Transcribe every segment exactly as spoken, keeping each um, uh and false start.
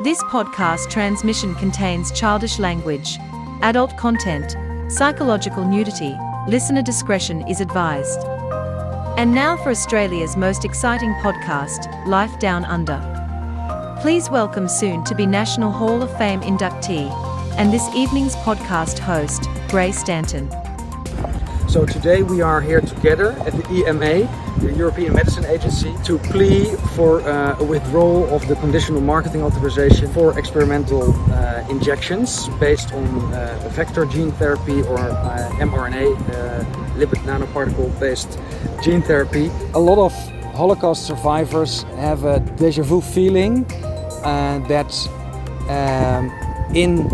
This podcast transmission contains childish language, adult content, psychological nudity. Listener discretion is advised. And now for Australia's most exciting podcast, Life Down Under. Please welcome soon-to-be National Hall of Fame inductee and this evening's podcast host, Gray Stanton. So today we are here together at the E M A, the European Medicine Agency, to plea for uh, a withdrawal of the conditional marketing authorization for experimental uh, injections based on uh, vector gene therapy or uh, mRNA, uh, lipid nanoparticle-based gene therapy. A lot of Holocaust survivors have a déjà vu feeling uh, that um, in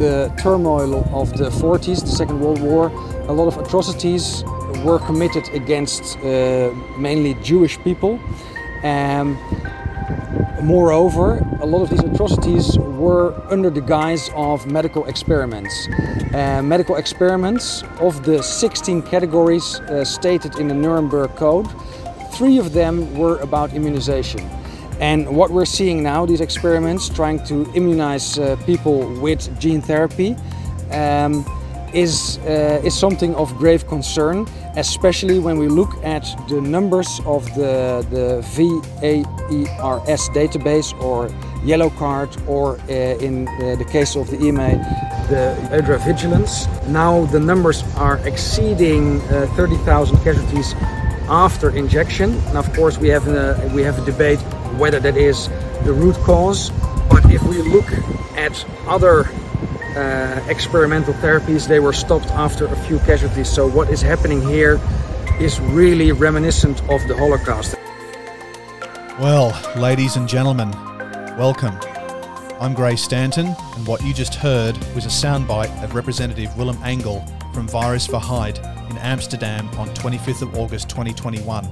the turmoil of the forties, the Second World War, a lot of atrocities were committed against uh, mainly Jewish people. Um, moreover, a lot of these atrocities were under the guise of medical experiments. Uh, medical experiments of the sixteen categories uh, stated in the Nuremberg Code, three of them were about immunization. And what we're seeing now, these experiments trying to immunize uh, people with gene therapy, um, Is, uh, is something of grave concern, especially when we look at the numbers of the, the VAERS database or yellow card, or uh, in uh, the case of the E M A, the EUDRA vigilance. Now the numbers are exceeding uh, thirty thousand casualties after injection. And of course we have a, we have a debate whether that is the root cause, but if we look at other Uh, experimental therapies, they were stopped after a few casualties. So what is happening here is really reminiscent of the Holocaust. Well, ladies and gentlemen, welcome. I'm Gray Stanton, and what you just heard was a soundbite of Representative Willem Engel from Virus for Hyde in Amsterdam on twenty-fifth of August twenty twenty-one,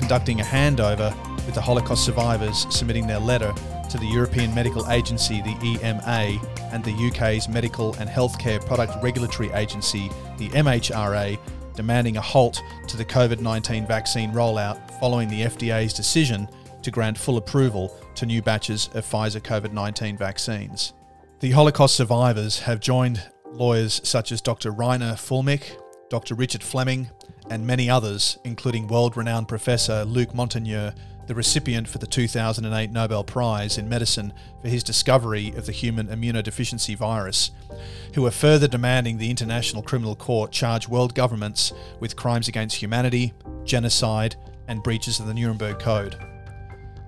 conducting a handover with the Holocaust survivors submitting their letter to the European Medical Agency, the E M A, and the U K's Medical and Healthcare Product Regulatory Agency, the M H R A, demanding a halt to the covid nineteen vaccine rollout following the F D A's decision to grant full approval to new batches of Pfizer covid nineteen vaccines. The Holocaust survivors have joined lawyers such as Doctor Reiner Fuellmich, Doctor Richard Fleming, and many others, including world-renowned Professor Luc Montagnier, the recipient for the two thousand eight Nobel Prize in Medicine for his discovery of the human immunodeficiency virus, who are further demanding the International Criminal Court charge world governments with crimes against humanity, genocide, and breaches of the Nuremberg Code.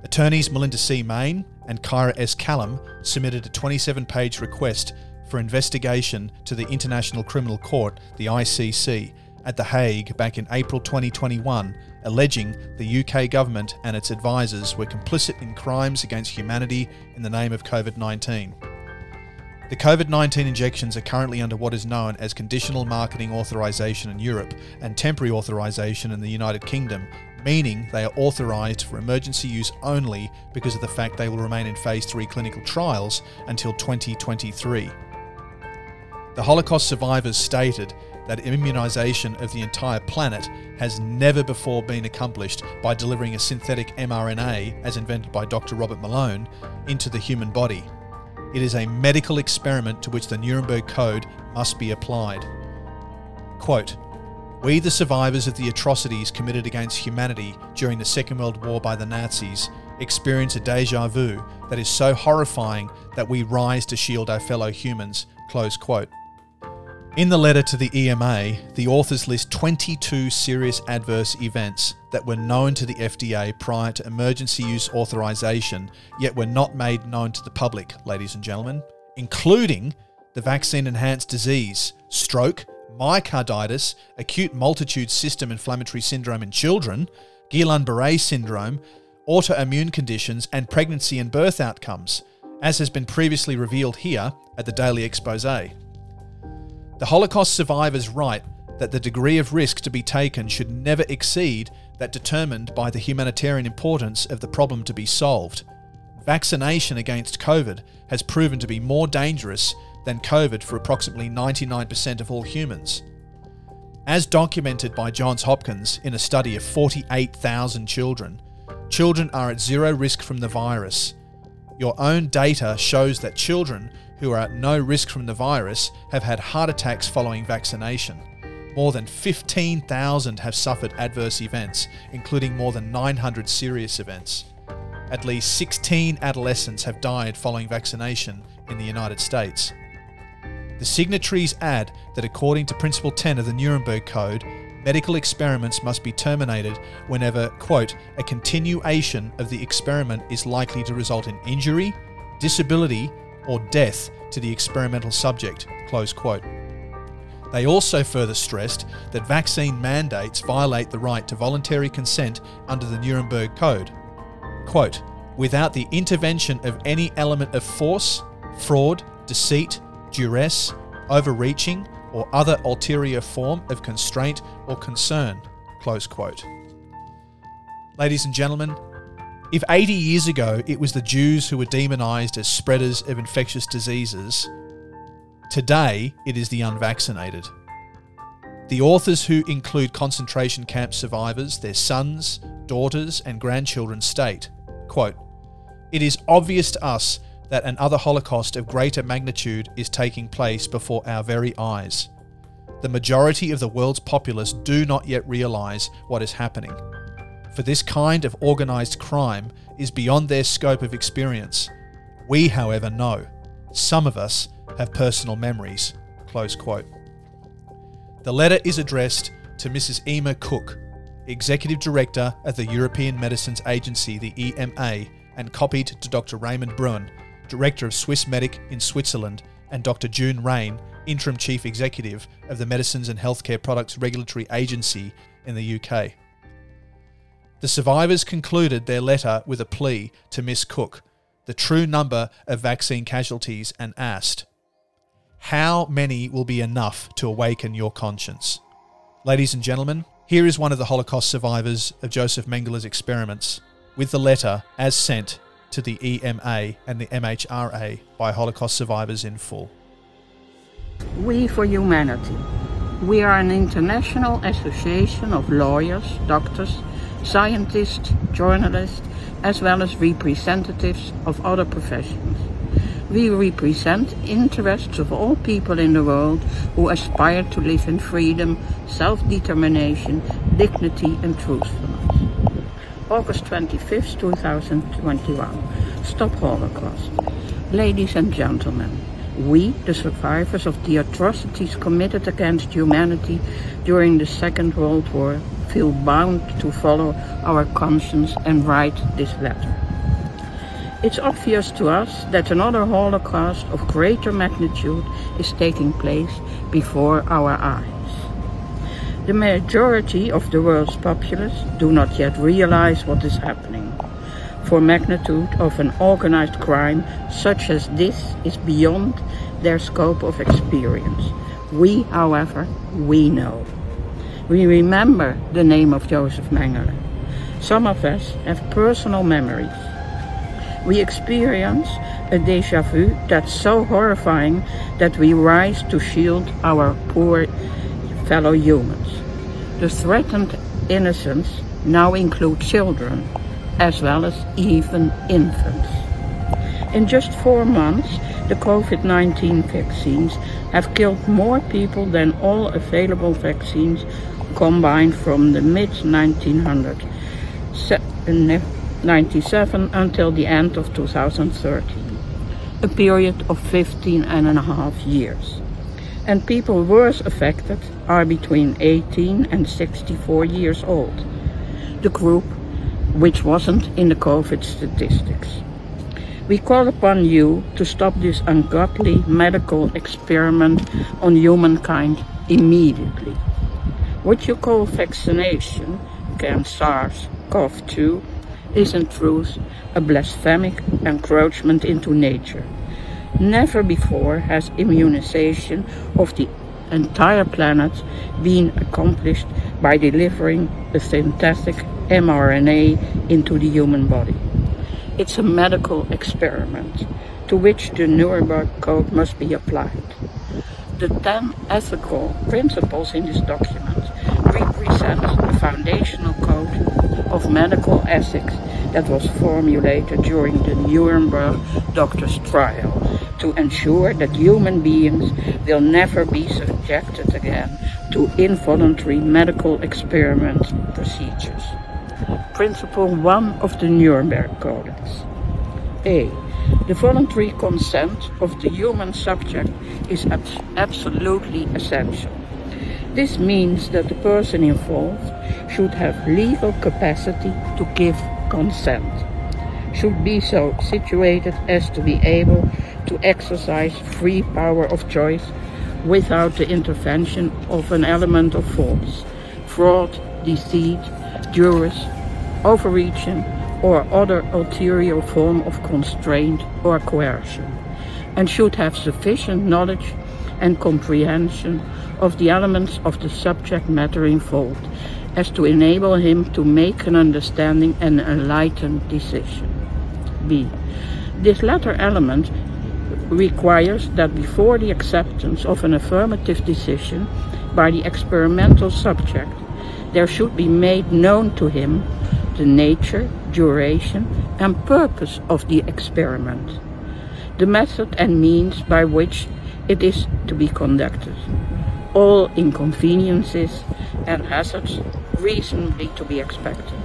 Attorneys Melinda C. Main and Kyra S. Callum submitted a twenty-seven page request for investigation to the International Criminal Court, the I C C, at The Hague back in April twenty twenty-one, alleging the U K government and its advisors were complicit in crimes against humanity in the name of covid nineteen. The covid nineteen injections are currently under what is known as conditional marketing authorisation in Europe and temporary authorisation in the United Kingdom, meaning they are authorised for emergency use only because of the fact they will remain in phase three clinical trials until twenty twenty-three. The Holocaust survivors stated that immunisation of the entire planet has never before been accomplished by delivering a synthetic mRNA, as invented by Doctor Robert Malone, into the human body. It is a medical experiment to which the Nuremberg Code must be applied. Quote, "We, the survivors of the atrocities committed against humanity during the Second World War by the Nazis, experience a déjà vu that is so horrifying that we rise to shield our fellow humans," close quote. In the letter to the E M A, the authors list twenty-two serious adverse events that were known to the F D A prior to emergency use authorization, yet were not made known to the public, ladies and gentlemen, including the vaccine-enhanced disease, stroke, myocarditis, acute multitude system inflammatory syndrome in children, Guillain-Barré syndrome, autoimmune conditions, and pregnancy and birth outcomes, as has been previously revealed here at the Daily Exposé. The Holocaust survivors write that the degree of risk to be taken should never exceed that determined by the humanitarian importance of the problem to be solved. Vaccination against COVID has proven to be more dangerous than COVID for approximately ninety-nine percent of all humans. As documented by Johns Hopkins in a study of forty-eight thousand children, children are at zero risk from the virus. Your own data shows that children who are at no risk from the virus have had heart attacks following vaccination. More than fifteen thousand have suffered adverse events, including more than nine hundred serious events. At least sixteen adolescents have died following vaccination in the United States. The signatories add that according to Principle ten of the Nuremberg Code, medical experiments must be terminated whenever, quote, a continuation of the experiment is likely to result in injury, disability, or death to the experimental subject, close quote. They also further stressed that vaccine mandates violate the right to voluntary consent under the Nuremberg Code. Quote, without the intervention of any element of force, fraud, deceit, duress, overreaching, or other ulterior form of constraint or concern, close quote. Ladies and gentlemen, if eighty years ago it was the Jews who were demonised as spreaders of infectious diseases, today it is the unvaccinated. The authors, who include concentration camp survivors, their sons, daughters and grandchildren, state, quote, it is obvious to us that another Holocaust of greater magnitude is taking place before our very eyes. The majority of the world's populace do not yet realise what is happening, for this kind of organised crime is beyond their scope of experience. We, however, know. Some of us have personal memories. Close quote. The letter is addressed to Missus Ema Cook, Executive Director at the European Medicines Agency, the E M A, and copied to Doctor Raymond Bruhn, Director of Swiss Medic in Switzerland, and Doctor June Raine, Interim Chief Executive of the Medicines and Healthcare Products Regulatory Agency in the U K. The survivors concluded their letter with a plea to Miss Cook, the true number of vaccine casualties, and asked, how many will be enough to awaken your conscience? Ladies and gentlemen, here is one of the Holocaust survivors of Joseph Mengele's experiments, with the letter as sent to the E M A and the M H R A by Holocaust survivors in full. We for Humanity. We are an international association of lawyers, doctors, scientists, journalists, as well as representatives of other professions. We represent interests of all people in the world who aspire to live in freedom, self-determination, dignity and truthfulness. August twenty-fifth, twenty twenty-one. Stop Holocaust. Ladies and gentlemen, we, the survivors of the atrocities committed against humanity during the Second World War, feel bound to follow our conscience and write this letter. It's obvious to us that another Holocaust of greater magnitude is taking place before our eyes. The majority of the world's populace do not yet realize what is happening. For magnitude of an organized crime such as this is beyond their scope of experience. We, however, we know. We remember the name of Joseph Mengele. Some of us have personal memories. We experience a déjà vu that's so horrifying that we rise to shield our poor fellow humans. The threatened innocents now include children, as well as even infants. In just four months, the COVID nineteen vaccines have killed more people than all available vaccines combined from the mid nineteen ninety-seven until the end of two thousand thirteen, a period of fifteen and a half years. And people worse affected are between eighteen and sixty-four years old, the group which wasn't in the COVID statistics. We call upon you to stop this ungodly medical experiment on humankind immediately. What you call vaccination against SARS-C o V two is in truth a blasphemic encroachment into nature. Never before has immunization of the entire planet been accomplished by delivering a synthetic m R N A into the human body. It's a medical experiment to which the Nuremberg Code must be applied. The ten ethical principles in this document represent the foundational code of medical ethics that was formulated during the Nuremberg doctors' trial to ensure that human beings will never be subjected again to involuntary medical experiments and procedures. Principle one of the Nuremberg Codex. A. The voluntary consent of the human subject is abs- absolutely essential. This means that the person involved should have legal capacity to give consent, should be so situated as to be able to exercise free power of choice without the intervention of an element of force, fraud, deceit, duress, overreaching, or other ulterior form of constraint or coercion, and should have sufficient knowledge and comprehension of the elements of the subject matter involved, as to enable him to make an understanding and enlightened decision. B. This latter element requires that before the acceptance of an affirmative decision by the experimental subject, there should be made known to him the nature, duration, and purpose of the experiment, the method and means by which it is to be conducted, all inconveniences and hazards reasonably to be expected,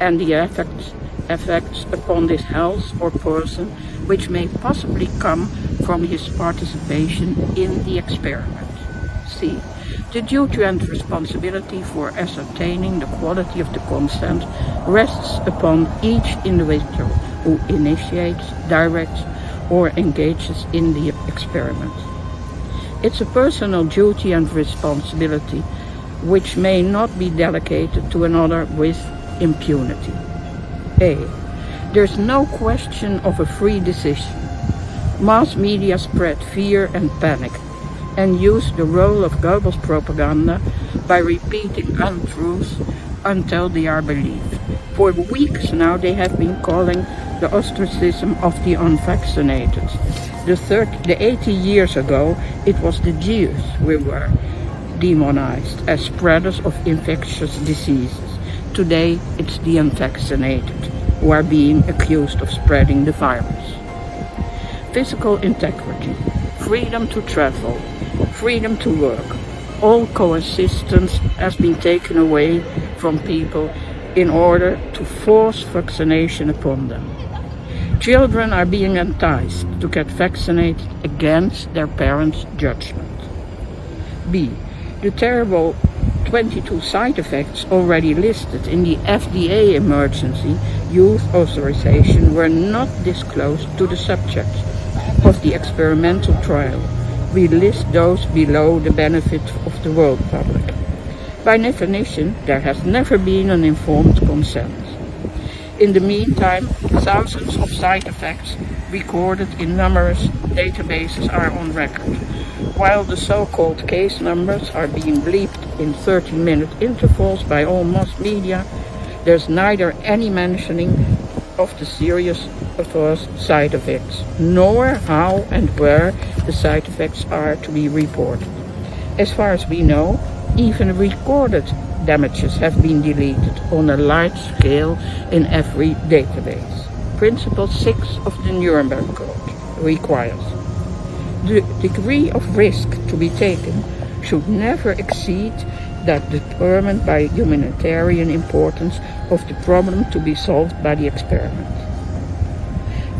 and the effects, effects upon his health or person which may possibly come from his participation in the experiment. C. The duty and responsibility for ascertaining the quality of the consent rests upon each individual who initiates, directs, or engages in the experiment. It's a personal duty and responsibility which may not be delegated to another with impunity. A. There's no question of a free decision. Mass media spread fear and panic and use the role of Goebbels propaganda by repeating untruths until they are believed. For weeks now they have been calling the ostracism of the unvaccinated. The, thirty, the eighty years ago it was the Jews who were demonized as spreaders of infectious diseases. Today it's the unvaccinated who are being accused of spreading the virus. Physical integrity, freedom to travel, freedom to work, all coexistence has been taken away from people in order to force vaccination upon them. Children are being enticed to get vaccinated against their parents' judgment. B. The terrible twenty-two side effects already listed in the F D A emergency use authorization were not disclosed to the subjects of the experimental trial. We list those below the benefit of the world public. By definition, there has never been an informed consent. In the meantime, thousands of side effects recorded in numerous databases are on record, while the so-called case numbers are being bleeped in thirty-minute intervals by all mass media. There's neither any mentioning of the serious adverse side effects, nor how and where the side effects are to be reported. As far as we know, even recorded damages have been deleted on a large scale in every database. Principle six of the Nuremberg Code requires the degree of risk to be taken should never exceed that determined by humanitarian importance of the problem to be solved by the experiment.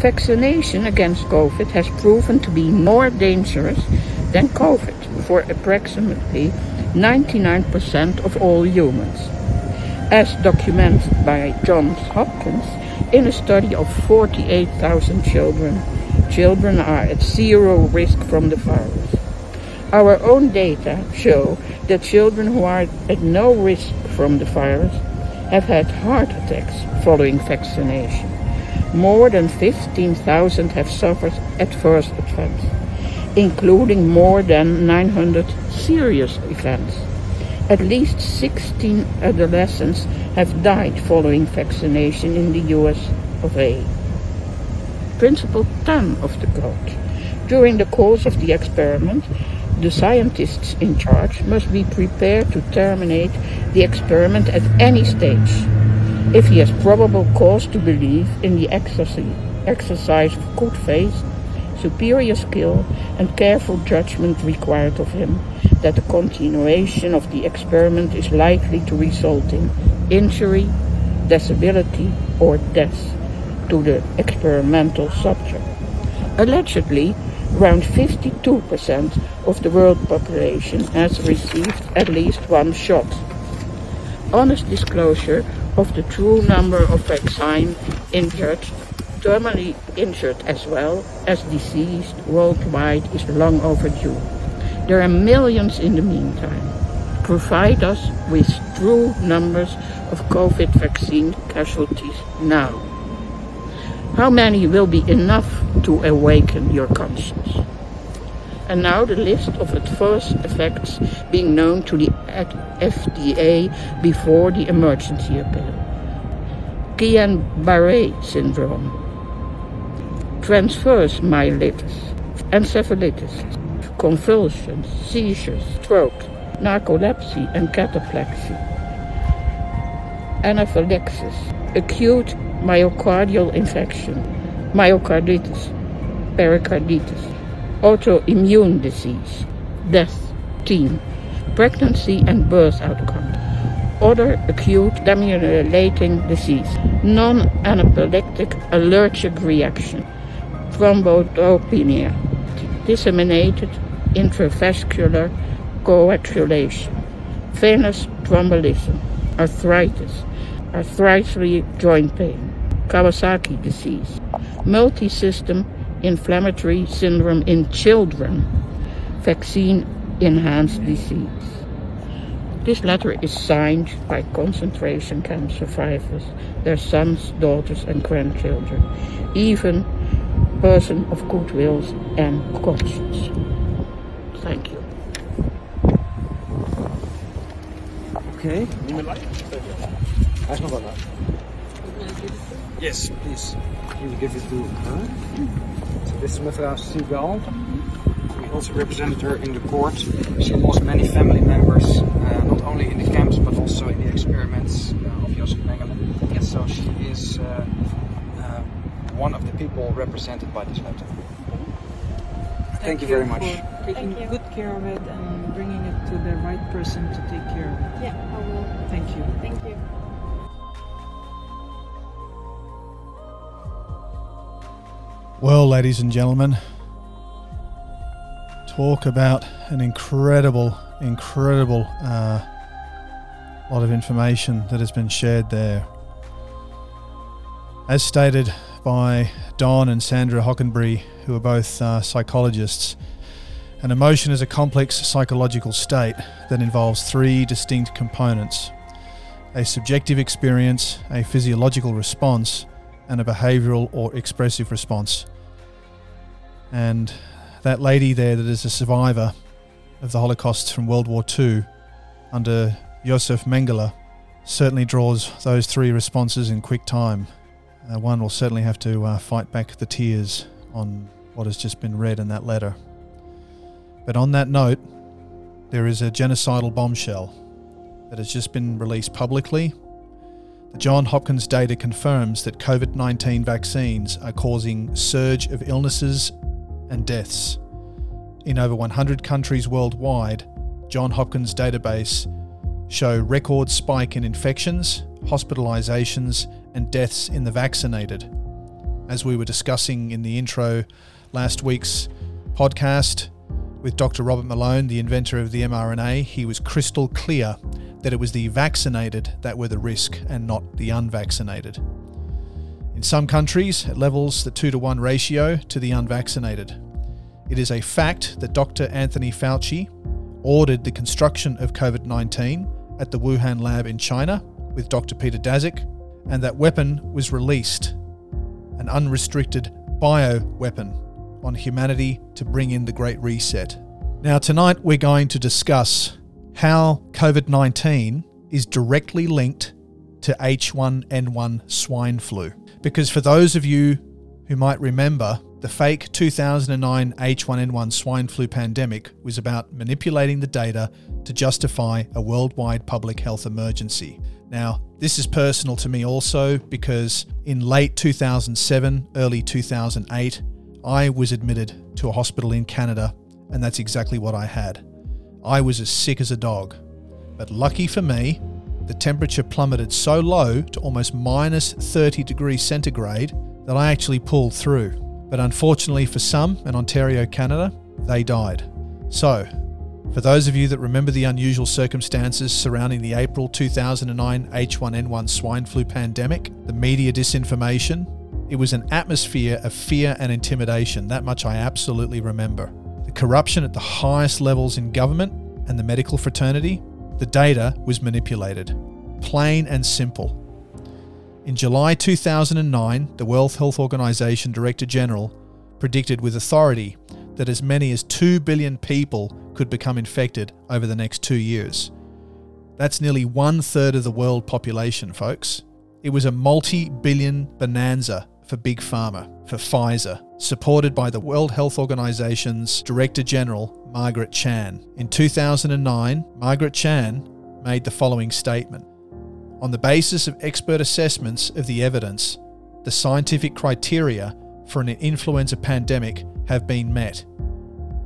Vaccination against COVID has proven to be more dangerous than COVID for approximately ninety-nine percent of all humans, as documented by Johns Hopkins in a study of forty-eight thousand children. Children are at zero risk from the virus. Our own data show that children who are at no risk from the virus have had heart attacks following vaccination. More than fifteen thousand have suffered adverse events, including more than nine hundred serious events. At least sixteen adolescents have died following vaccination in the U S of A Principle ten of the Code. During the course of the experiment, the scientists in charge must be prepared to terminate the experiment at any stage. if he has probable cause to believe in the exercise of good faith, superior skill and careful judgment required of him, that the continuation of the experiment is likely to result in injury, disability or death to the experimental subject. Allegedly, around fifty-two percent of the world population has received at least one shot. Honest disclosure of the true number of vaccine injured, terminally injured as well as deceased worldwide is long overdue. There are millions in the meantime. Provide us with true numbers of COVID vaccine casualties now. How many will be enough to awaken your conscience? And now the list of adverse effects being known to the F D A before the emergency appeal. Guillain-Barré syndrome, transverse myelitis, encephalitis, convulsions, seizures, stroke, narcolepsy and cataplexy, anaphylaxis, acute myocardial infection, myocarditis, pericarditis, autoimmune disease, death, teen, pregnancy and birth outcome, other acute demyelinating disease, non-anaphylactic allergic reaction, thrombocytopenia, disseminated intravascular coagulation, venous thrombolysis, arthritis, arthritis joint pain, Kawasaki disease, multi-system inflammatory syndrome in children, vaccine-enhanced disease. This letter is signed by concentration camp survivors, their sons, daughters and grandchildren, even person of goodwill and conscience. Thank you. Okay. I have a lot. Yes, please. You give it to her. So this is Mefra Sigal. We also represented her in the court. She lost many family members, uh, not only in the camps but also in the experiments uh, of Joseph Mengele. Yes, so she is uh, uh, one of the people represented by this letter. Thank, Thank you very much. For taking good care of it and bringing it to the right person to take care of it. Yeah, I will. Thank you. Thank you. Well, ladies and gentlemen, talk about an incredible, incredible uh, lot of information that has been shared there. As stated by Don and Sandra Hockenbury, who are both uh, psychologists, an emotion is a complex psychological state that involves three distinct components: a subjective experience, a physiological response, and a behavioural or expressive response. And that lady there that is a survivor of the Holocaust from World War Two under Joseph Mengele certainly draws those three responses in quick time. Uh, one will certainly have to uh, fight back the tears on what has just been read in that letter. But on that note, there is a genocidal bombshell that has just been released publicly. The Johns Hopkins data confirms that COVID nineteen vaccines are causing a surge of illnesses and deaths. In over one hundred countries worldwide, Johns Hopkins database show record spike in infections, hospitalizations and deaths in the vaccinated. As we were discussing in the intro last week's podcast with Doctor Robert Malone, the inventor of the mRNA, he was crystal clear that it was the vaccinated that were the risk and not the unvaccinated. In some countries, it levels the two to one ratio to the unvaccinated. It is a fact that Doctor Anthony Fauci ordered the construction of COVID nineteen at the Wuhan lab in China with Doctor Peter Daszak, and that weapon was released, an unrestricted bioweapon on humanity to bring in the Great Reset. Now tonight we're going to discuss how COVID nineteen is directly linked to H one N one swine flu. Because for those of you who might remember, The fake two thousand nine H one N one swine flu pandemic was about manipulating the data to justify a worldwide public health emergency. Now, this is personal to me also because in late two thousand seven, early two thousand eight, I was admitted to a hospital in Canada, and that's exactly what I had. I was as sick as a dog. But lucky for me, the temperature plummeted so low to almost minus thirty degrees centigrade that I actually pulled through. But unfortunately for some in Ontario, Canada, they died. So, for those of you that remember the unusual circumstances surrounding the April two thousand nine H one N one swine flu pandemic, the media disinformation, it was an atmosphere of fear and intimidation. That much I absolutely remember. The corruption at the highest levels in government and the medical fraternity, the data was manipulated. Plain and simple. In July two thousand nine, the World Health Organization Director General predicted with authority that as many as two billion people could become infected over the next two years. That's nearly one third of the world population, folks. It was a multi-billion bonanza for Big Pharma, for Pfizer, supported by the World Health Organization's Director General, Margaret Chan. In two thousand nine, Margaret Chan made the following statement. On the basis of expert assessments of the evidence, the scientific criteria for an influenza pandemic have been met.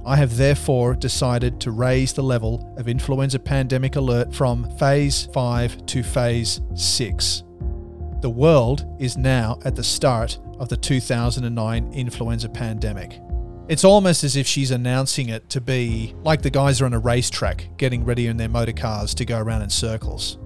I have therefore decided to raise the level of influenza pandemic alert from phase five to phase six. The world is now at the start of the two thousand nine influenza pandemic. It's almost as if she's announcing it to be like the guys are on a racetrack getting ready in their motor cars to go around in circles.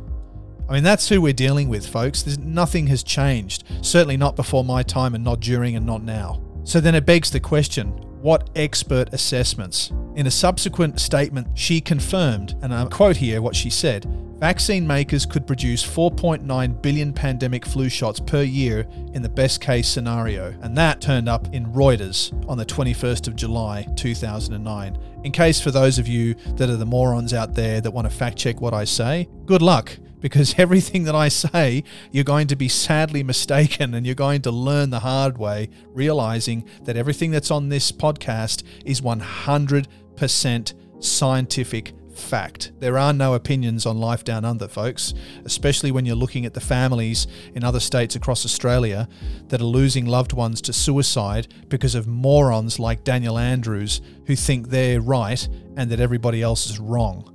I mean, that's who we're dealing with, folks. There's, nothing has changed, certainly not before my time and not during and not now. So then it begs the question, what expert assessments? In a subsequent statement, she confirmed, and I quote here what she said, vaccine makers could produce four point nine billion pandemic flu shots per year in the best case scenario. And that turned up in Reuters on the twenty-first of July, two thousand nine. In case for those of you that are the morons out there that want to fact check what I say, good luck, because everything that I say, you're going to be sadly mistaken and you're going to learn the hard way, realizing that everything that's on this podcast is one hundred percent scientific fact. There are no opinions on Life Down Under, folks, especially when you're looking at the families in other states across Australia that are losing loved ones to suicide because of morons like Daniel Andrews who think they're right and that everybody else is wrong.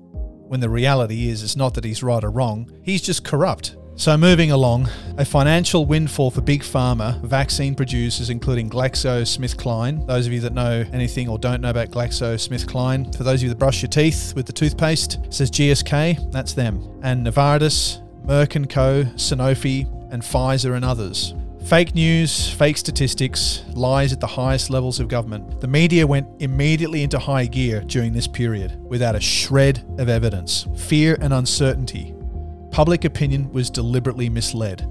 When the reality is, it's not that he's right or wrong, he's just corrupt. So moving along, a financial windfall for Big Pharma, vaccine producers including GlaxoSmithKline. Those of you that know anything or don't know about GlaxoSmithKline, for those of you that brush your teeth with the toothpaste, it says G S K, that's them. And Novartis, Merck and Co, Sanofi, and Pfizer and others. Fake news, fake statistics, lies at the highest levels of government. The media went immediately into high gear during this period without a shred of evidence. Fear and uncertainty. Public opinion was deliberately misled.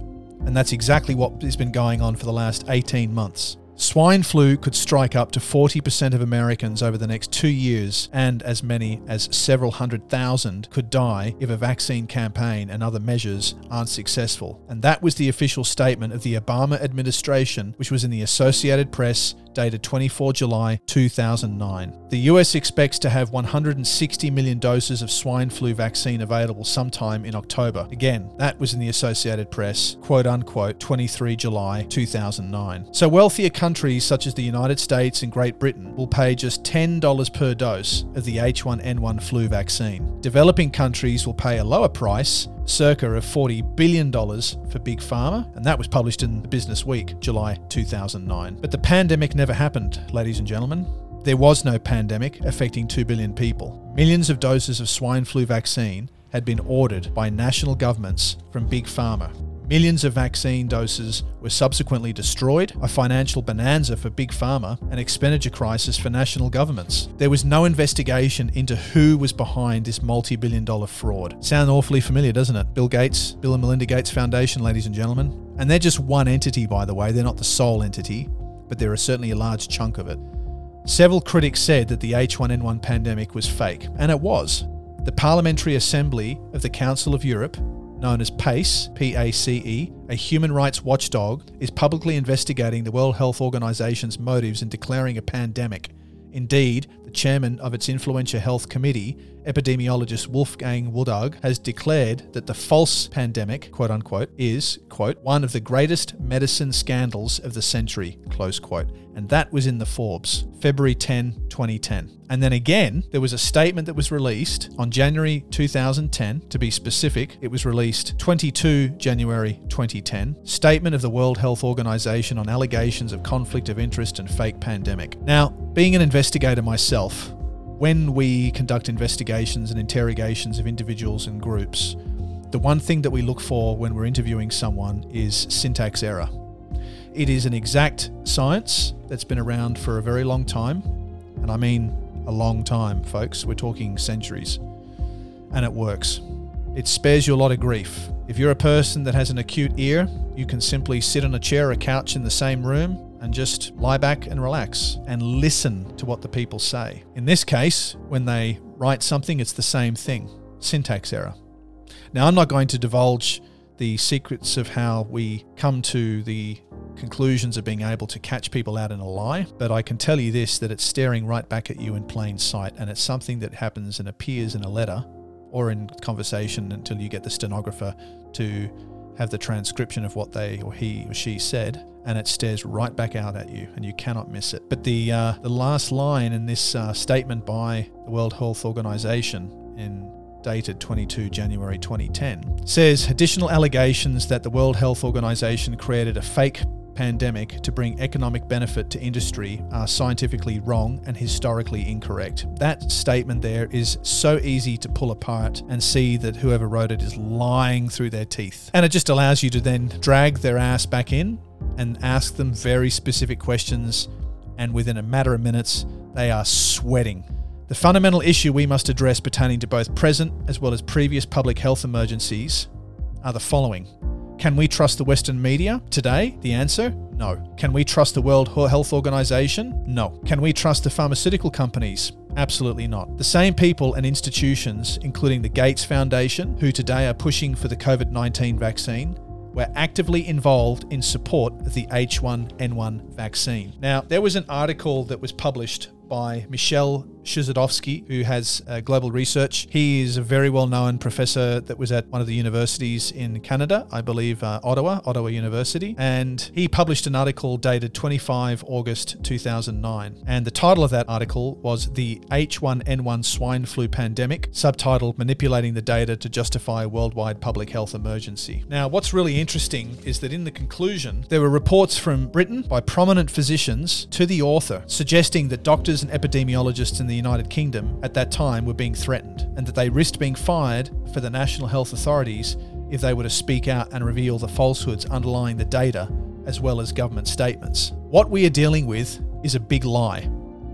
And that's exactly what has been going on for the last eighteen months. Swine flu could strike up to forty percent of Americans over the next two years, and as many as several hundred thousand could die if a vaccine campaign and other measures aren't successful. And that was the official statement of the Obama administration, which was in the Associated Press, dated twenty-fourth of July two thousand nine. The U S expects to have one hundred sixty million doses of swine flu vaccine available sometime in October. Again, that was in the Associated Press, quote unquote, twenty-third of July two thousand nine. So wealthier countries such as the United States and Great Britain will pay just ten dollars per dose of the H one N one flu vaccine. Developing countries will pay a lower price, circa of forty billion dollars for Big Pharma, and that was published in the Business Week, July two thousand nine. But the pandemic never happened, ladies and gentlemen. There was no pandemic affecting two billion people. Millions of doses of swine flu vaccine had been ordered by national governments from Big Pharma. Millions of vaccine doses were subsequently destroyed, a financial bonanza for Big Pharma, an expenditure crisis for national governments. There was no investigation into who was behind this multi-billion dollar fraud. Sound awfully familiar, doesn't it? Bill Gates, Bill and Melinda Gates Foundation, ladies and gentlemen. And they're just one entity, by the way. They're not the sole entity, but there are certainly a large chunk of it. Several critics said that the H one N one pandemic was fake, and it was. The Parliamentary Assembly of the Council of Europe, known as PACE, P A C E, a human rights watchdog, is publicly investigating the World Health Organization's motives in declaring a pandemic. Indeed, the chairman of its influential health committee, epidemiologist Wolfgang Wodag, has declared that the false pandemic, quote unquote, is, quote, one of the greatest medicine scandals of the century, close quote. And that was in the Forbes, February tenth, twenty ten. And then again, there was a statement that was released on January two thousand ten. To be specific, it was released the twenty-second of January twenty ten. Statement of the World Health Organization on allegations of conflict of interest and fake pandemic. Now, being an investigator myself, when we conduct investigations and interrogations of individuals and groups, the one thing that we look for when we're interviewing someone is syntax error. It is an exact science that's been around for a very long time. And I mean a long time, folks. We're talking centuries. And it works. It spares you a lot of grief. If you're a person that has an acute ear, you can simply sit on a chair or couch in the same room and just lie back and relax and listen to what the people say. In this case, when they write something, it's the same thing. Syntax error. Now, I'm not going to divulge the secrets of how we come to the conclusions of being able to catch people out in a lie, but I can tell you this, that it's staring right back at you in plain sight, and it's something that happens and appears in a letter or in conversation until you get the stenographer to have the transcription of what they or he or she said, and it stares right back out at you and you cannot miss it. But the uh, the last line in this uh, statement by the World Health Organization in dated the twenty-second of January twenty ten says, additional allegations that the World Health Organization created a fake pandemic to bring economic benefit to industry are scientifically wrong and historically incorrect. That statement there is so easy to pull apart and see that whoever wrote it is lying through their teeth. And it just allows you to then drag their ass back in and ask them very specific questions, and within a matter of minutes, they are sweating. The fundamental issue we must address pertaining to both present as well as previous public health emergencies are the following. Can we trust the Western media today? The answer, no. Can we trust the World Health Organization? No. Can we trust the pharmaceutical companies? Absolutely not. The same people and institutions, including the Gates Foundation, who today are pushing for the COVID nineteen vaccine, were actively involved in support of the H one N one vaccine. Now, there was an article that was published by Michel Chossudovsky, who has uh, global research. He is a very well-known professor that was at one of the universities in Canada, I believe uh, Ottawa, Ottawa University. And he published an article dated the twenty-fifth of August two thousand nine. And the title of that article was The H one N one Swine Flu Pandemic, subtitled Manipulating the Data to Justify a Worldwide Public Health Emergency. Now, what's really interesting is that in the conclusion, there were reports from Britain by prominent physicians to the author suggesting that doctors and epidemiologists in the United Kingdom at that time were being threatened, and that they risked being fired for the national health authorities if they were to speak out and reveal the falsehoods underlying the data as well as government statements. What we are dealing with is a big lie,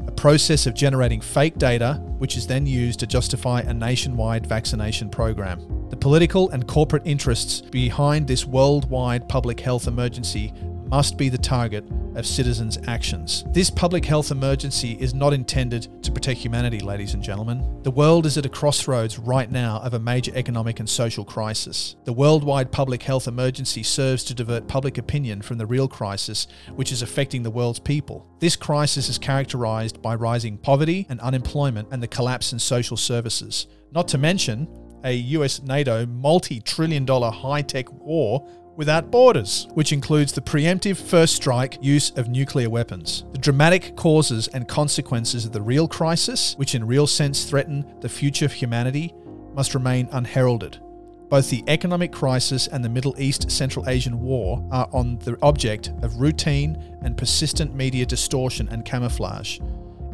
a process of generating fake data which is then used to justify a nationwide vaccination program. The political and corporate interests behind this worldwide public health emergency must be the target of citizens' actions. This public health emergency is not intended to protect humanity, ladies and gentlemen. The world is at a crossroads right now of a major economic and social crisis. The worldwide public health emergency serves to divert public opinion from the real crisis, which is affecting the world's people. This crisis is characterized by rising poverty and unemployment and the collapse in social services, not to mention a U S NATO multi-trillion dollar high-tech war without borders, which includes the preemptive first strike use of nuclear weapons. The dramatic causes and consequences of the real crisis, which in real sense threaten the future of humanity, must remain unheralded. Both the economic crisis and the Middle East Central Asian War are on the object of routine and persistent media distortion and camouflage.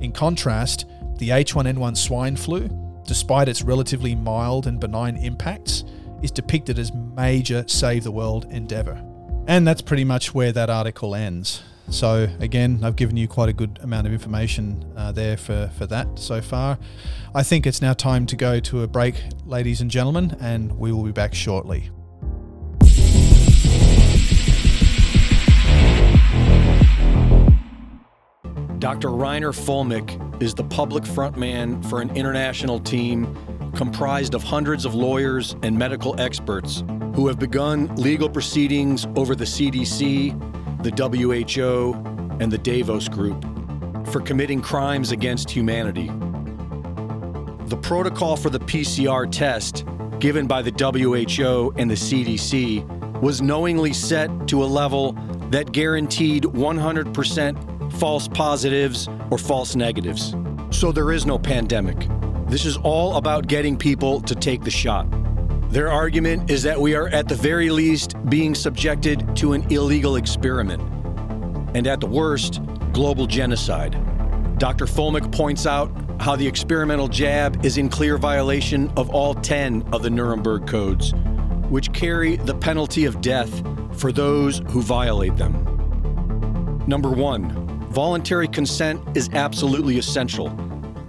In contrast, the H one N one swine flu, despite its relatively mild and benign impacts, is depicted as major save the world endeavor. And that's pretty much where that article ends. So again, I've given you quite a good amount of information uh, there for, for that so far. I think it's now time to go to a break, ladies and gentlemen, and we will be back shortly. Doctor Reiner Fuellmich is the public frontman for an international team comprised of hundreds of lawyers and medical experts who have begun legal proceedings over the C D C, the W H O, and the Davos Group for committing crimes against humanity. The protocol for the P C R test given by the W H O and the C D C was knowingly set to a level that guaranteed one hundred percent false positives or false negatives. So there is no pandemic. This is all about getting people to take the shot. Their argument is that we are at the very least being subjected to an illegal experiment, and at the worst, global genocide. Doctor Fuellmich points out how the experimental jab is in clear violation of all ten of the Nuremberg Codes, which carry the penalty of death for those who violate them. Number one, voluntary consent is absolutely essential.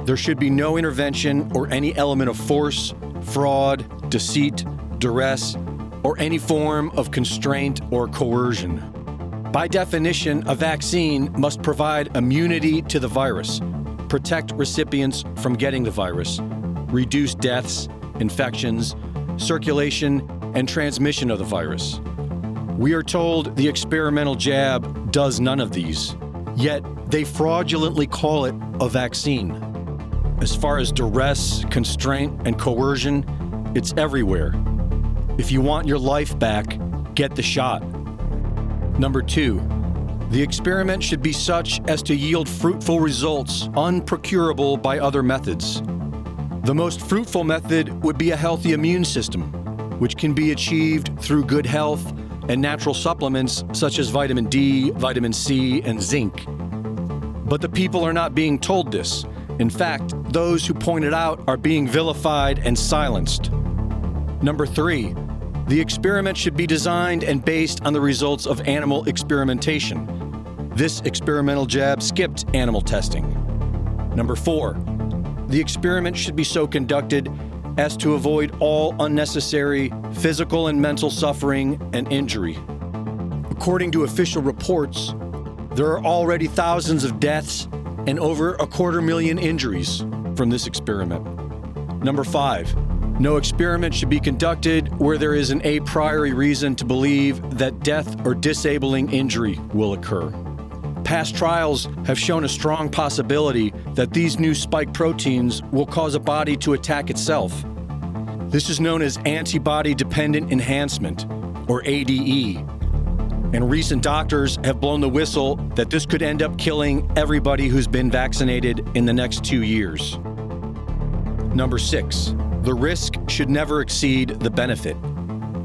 There should be no intervention or any element of force, fraud, deceit, duress, or any form of constraint or coercion. By definition, a vaccine must provide immunity to the virus, protect recipients from getting the virus, reduce deaths, infections, circulation, and transmission of the virus. We are told the experimental jab does none of these, yet they fraudulently call it a vaccine. As far as duress, constraint, and coercion, it's everywhere. If you want your life back, get the shot. Number two, the experiment should be such as to yield fruitful results unprocurable by other methods. The most fruitful method would be a healthy immune system, which can be achieved through good health and natural supplements such as vitamin D, vitamin C, and zinc. But the people are not being told this. In fact, those who point it out are being vilified and silenced. Number three, the experiment should be designed and based on the results of animal experimentation. This experimental jab skipped animal testing. Number four, the experiment should be so conducted as to avoid all unnecessary physical and mental suffering and injury. According to official reports, there are already thousands of deaths and over a quarter million injuries from this experiment. Number five, no experiment should be conducted where there is an a priori reason to believe that death or disabling injury will occur. Past trials have shown a strong possibility that these new spike proteins will cause a body to attack itself. This is known as antibody-dependent enhancement, or A D E. And recent doctors have blown the whistle that this could end up killing everybody who's been vaccinated in the next two years. Number six, the risk should never exceed the benefit.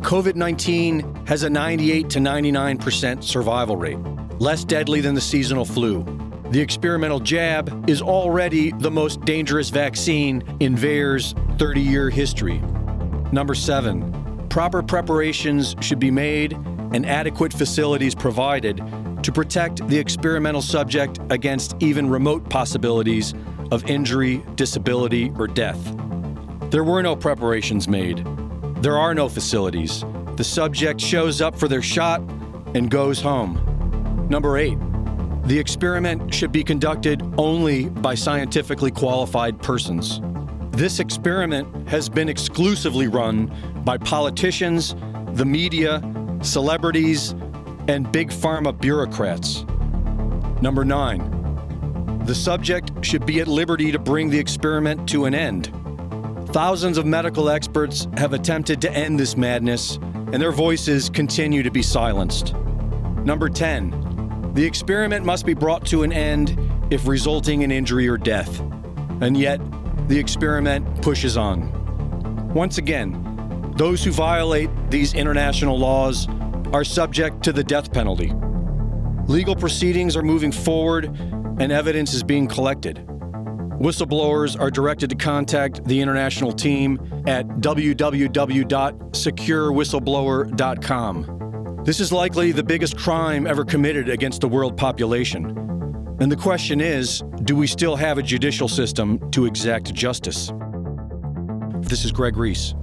COVID nineteen has a ninety-eight to ninety-nine percent survival rate, less deadly than the seasonal flu. The experimental jab is already the most dangerous vaccine in V A E R's thirty-year history. Number seven, proper preparations should be made and adequate facilities provided to protect the experimental subject against even remote possibilities of injury, disability, or death. There were no preparations made. There are no facilities. The subject shows up for their shot and goes home. Number eight, the experiment should be conducted only by scientifically qualified persons. This experiment has been exclusively run by politicians, the media, celebrities, and big pharma bureaucrats. Number nine, the subject should be at liberty to bring the experiment to an end. Thousands of medical experts have attempted to end this madness, and their voices continue to be silenced. Number ten, the experiment must be brought to an end if resulting in injury or death. And yet, the experiment pushes on. Once again, those who violate these international laws are subject to the death penalty. Legal proceedings are moving forward and evidence is being collected. Whistleblowers are directed to contact the international team at w w w dot secure whistleblower dot com. This is likely the biggest crime ever committed against the world population. And the question is, do we still have a judicial system to exact justice? This is Greg Reese.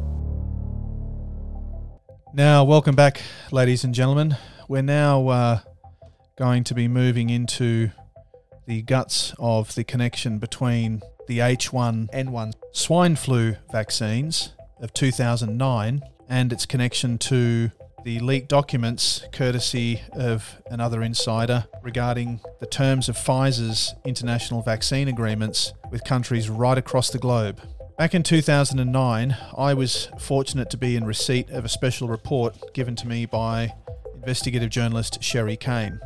Now, welcome back, ladies and gentlemen. We're now uh, going to be moving into the guts of the connection between the H one N one swine flu vaccines of two thousand nine and its connection to the leaked documents courtesy of another insider regarding the terms of Pfizer's international vaccine agreements with countries right across the globe. Back in two thousand nine, I was fortunate to be in receipt of a special report given to me by investigative journalist Sherry Kane.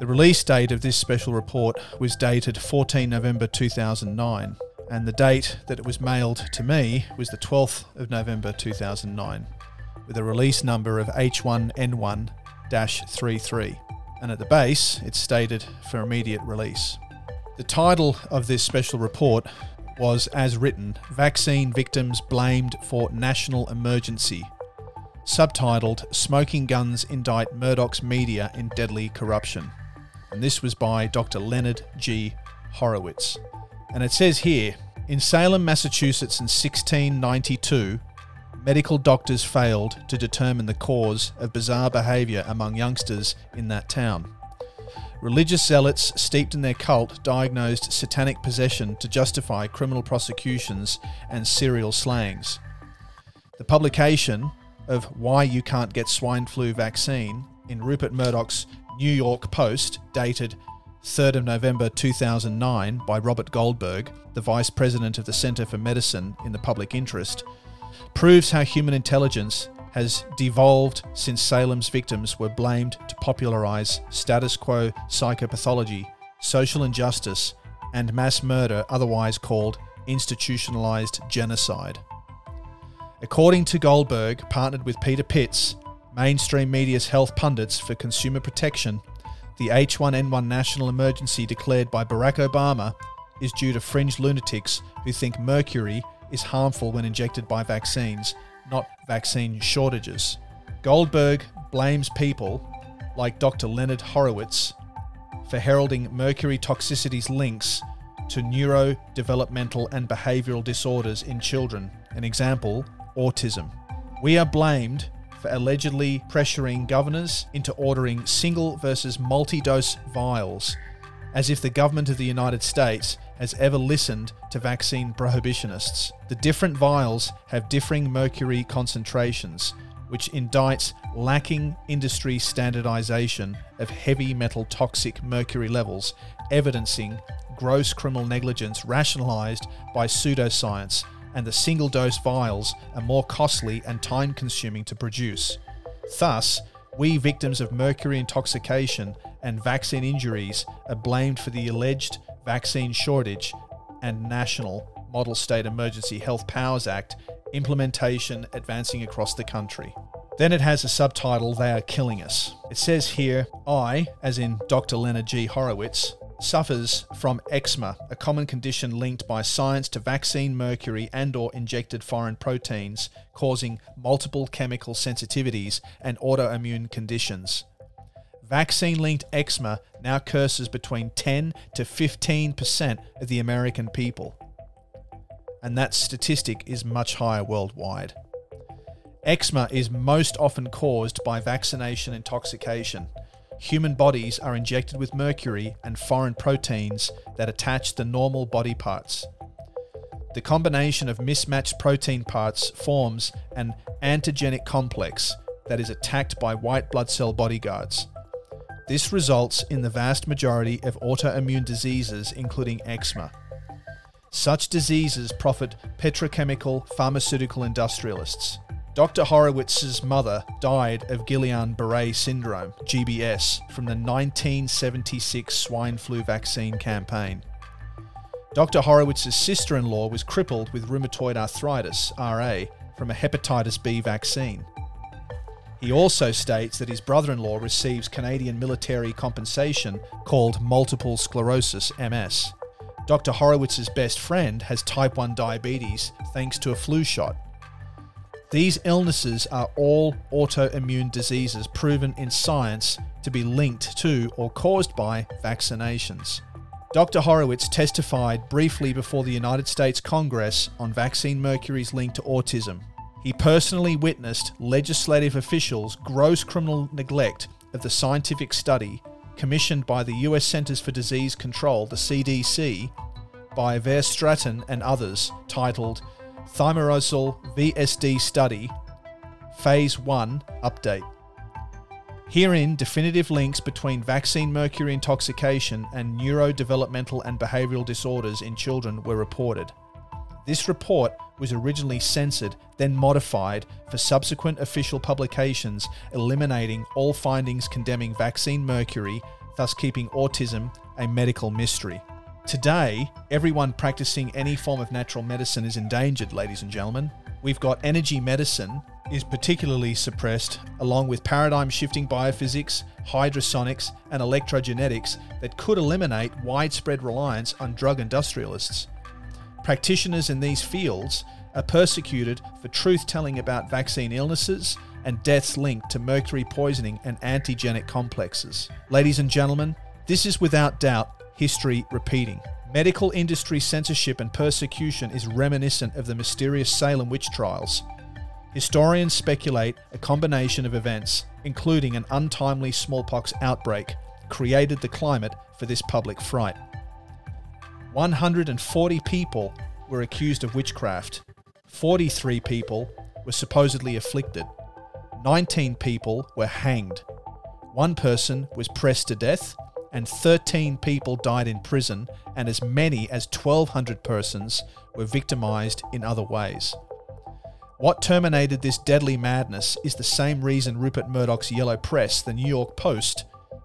The release date of this special report was dated the fourteenth of November two thousand nine, and the date that it was mailed to me was the twelfth of November two thousand nine. With a release number of H one N one dash thirty-three, and at the base it's stated for immediate release. The title of this special report was, as written, Vaccine Victims Blamed for National Emergency, subtitled Smoking Guns Indict Murdoch's Media in Deadly Corruption, and this was by Doctor Leonard G. Horowitz. And it says here, in Salem, Massachusetts in sixteen ninety-two, medical doctors failed to determine the cause of bizarre behaviour among youngsters in that town. Religious zealots steeped in their cult diagnosed satanic possession to justify criminal prosecutions and serial slayings. The publication of Why You Can't Get Swine Flu Vaccine in Rupert Murdoch's New York Post, dated the third of November two thousand nine by Robert Goldberg, the Vice President of the Centre for Medicine in the Public Interest, proves how human intelligence has devolved since Salem's victims were blamed to popularise status quo psychopathology, social injustice, and mass murder, otherwise called institutionalised genocide. According to Goldberg, partnered with Peter Pitts, mainstream media's health pundits for consumer protection, the H one N one national emergency declared by Barack Obama is due to fringe lunatics who think mercury is harmful when injected by vaccines, not vaccine shortages. Goldberg blames people like Doctor Leonard Horowitz for heralding mercury toxicity's links to neurodevelopmental and behavioural disorders in children, an example, autism. We are blamed for allegedly pressuring governors into ordering single versus multi-dose vials, as if the government of the United States has ever listened to vaccine prohibitionists. The different vials have differing mercury concentrations, which indicts lacking industry standardization of heavy metal toxic mercury levels, evidencing gross criminal negligence rationalized by pseudoscience, and the single-dose vials are more costly and time-consuming to produce. Thus, we victims of mercury intoxication and vaccine injuries are blamed for the alleged vaccine shortage and National Model State Emergency Health Powers Act implementation advancing across the country. Then it has a subtitle, They Are Killing Us. It says here, I, as in Doctor Leonard G. Horowitz, suffers from eczema, a common condition linked by science to vaccine mercury and or injected foreign proteins, causing multiple chemical sensitivities and autoimmune conditions. Vaccine-linked eczema now curses between ten to fifteen percent of the American people, and that statistic is much higher worldwide. Eczema is most often caused by vaccination intoxication. Human bodies are injected with mercury and foreign proteins that attach to normal body parts. The combination of mismatched protein parts forms an antigenic complex that is attacked by white blood cell bodyguards. This results in the vast majority of autoimmune diseases, including eczema. Such diseases profit petrochemical pharmaceutical industrialists. Doctor Horowitz's mother died of Guillain-Barré syndrome, G B S, from the nineteen seventy-six swine flu vaccine campaign. Doctor Horowitz's sister-in-law was crippled with rheumatoid arthritis, R A, from a hepatitis B vaccine. He also states that his brother-in-law receives Canadian military compensation called multiple sclerosis, M S. Doctor Horowitz's best friend has type one diabetes thanks to a flu shot. These illnesses are all autoimmune diseases proven in science to be linked to or caused by vaccinations. Doctor Horowitz testified briefly before the United States Congress on vaccine mercury's link to autism. He personally witnessed legislative officials' gross criminal neglect of the scientific study commissioned by the U S Centers for Disease Control, the C D C, by Verstraeten and others, titled Thimerosal V S D Study Phase one update. Herein, definitive links between vaccine mercury intoxication and neurodevelopmental and behavioural disorders in children were reported. This report was originally censored, then modified for subsequent official publications, eliminating all findings condemning vaccine mercury, thus keeping autism a medical mystery. Today, everyone practicing any form of natural medicine is endangered, ladies and gentlemen. We've got energy medicine is particularly suppressed, along with paradigm-shifting biophysics, hydrosonics, and electrogenetics that could eliminate widespread reliance on drug industrialists. Practitioners in these fields are persecuted for truth-telling about vaccine illnesses and deaths linked to mercury poisoning and antigenic complexes. Ladies and gentlemen, this is without doubt history repeating. Medical industry censorship and persecution is reminiscent of the mysterious Salem witch trials. Historians speculate a combination of events, including an untimely smallpox outbreak, created the climate for this public fright. one hundred forty people were accused of witchcraft. forty-three people were supposedly afflicted. nineteen people were hanged. One person was pressed to death, and thirteen people died in prison, and as many as twelve hundred persons were victimized in other ways. What terminated this deadly madness is the same reason Rupert Murdoch's Yellow Press, the New York Post,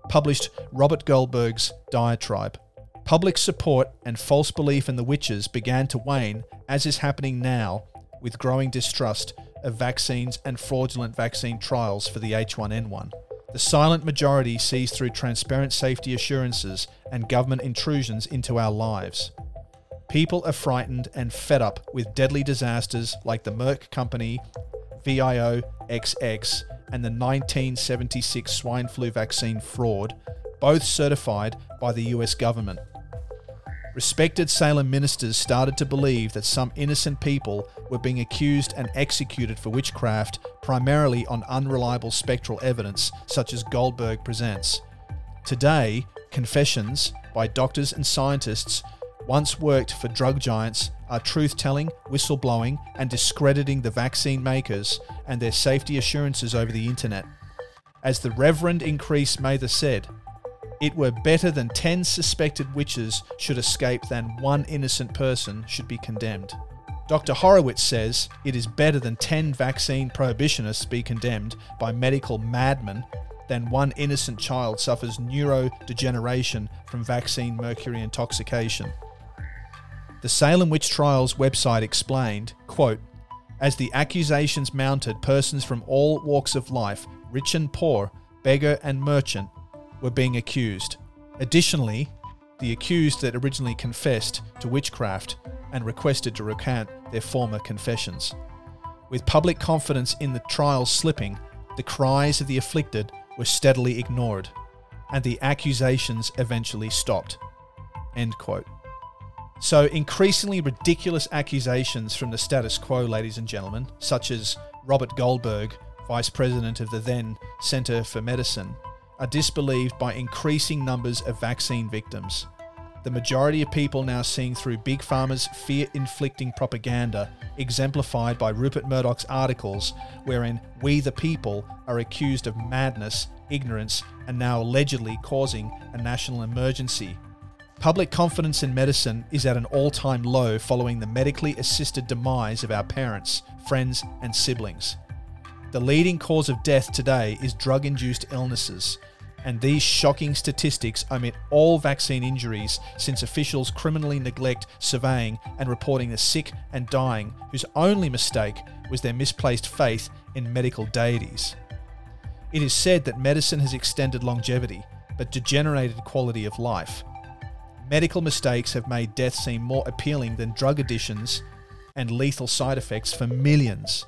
published Robert Goldberg's diatribe. Public support and false belief in the witches began to wane, as is happening now, with growing distrust of vaccines and fraudulent vaccine trials for the H one N one. The silent majority sees through transparent safety assurances and government intrusions into our lives. People are frightened and fed up with deadly disasters like the Merck Company, V I O X X, and the nineteen seventy-six swine flu vaccine fraud, both certified by the U S government. Respected Salem ministers started to believe that some innocent people were being accused and executed for witchcraft, primarily on unreliable spectral evidence such as Goldberg presents. Today, confessions by doctors and scientists once worked for drug giants are truth-telling, whistleblowing, and discrediting the vaccine makers and their safety assurances over the internet. As the Reverend Increase Mather said, "It were better than ten suspected witches should escape than one innocent person should be condemned." Doctor Horowitz says it is better than ten vaccine prohibitionists be condemned by medical madmen than one innocent child suffers neurodegeneration from vaccine mercury intoxication. The Salem Witch Trials website explained, quote, "As the accusations mounted, persons from all walks of life, rich and poor, beggar and merchant, were being accused. Additionally, the accused that originally confessed to witchcraft and requested to recant their former confessions. With public confidence in the trial slipping, the cries of the afflicted were steadily ignored, and the accusations eventually stopped." End quote. So increasingly ridiculous accusations from the status quo, ladies and gentlemen, such as Robert Goldberg, vice president of the then Center for Medicine, are disbelieved by increasing numbers of vaccine victims. The majority of people now seeing through Big Pharma's fear-inflicting propaganda, exemplified by Rupert Murdoch's articles, wherein we the people are accused of madness, ignorance, and now allegedly causing a national emergency. Public confidence in medicine is at an all-time low following the medically assisted demise of our parents, friends, and siblings. The leading cause of death today is drug-induced illnesses, and these shocking statistics omit all vaccine injuries since officials criminally neglect surveying and reporting the sick and dying, whose only mistake was their misplaced faith in medical deities. It is said that medicine has extended longevity, but degenerated quality of life. Medical mistakes have made death seem more appealing than drug additions and lethal side effects for millions.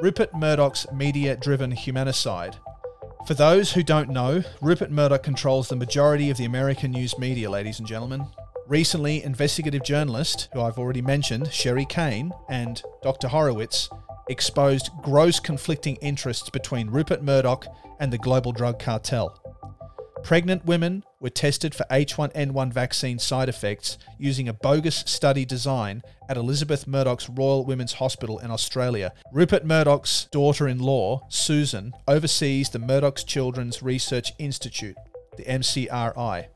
Rupert Murdoch's media-driven humanicide. For those who don't know, Rupert Murdoch controls the majority of the American news media, ladies and gentlemen. Recently, investigative journalist, who I've already mentioned, Sherry Kane, and Doctor Horowitz, exposed gross conflicting interests between Rupert Murdoch and the global drug cartel. Pregnant women were tested for H one N one vaccine side effects using a bogus study design at Elizabeth Murdoch's Royal Women's Hospital in Australia. Rupert Murdoch's daughter-in-law, Susan, oversees the Murdoch Children's Research Institute, the M C R I,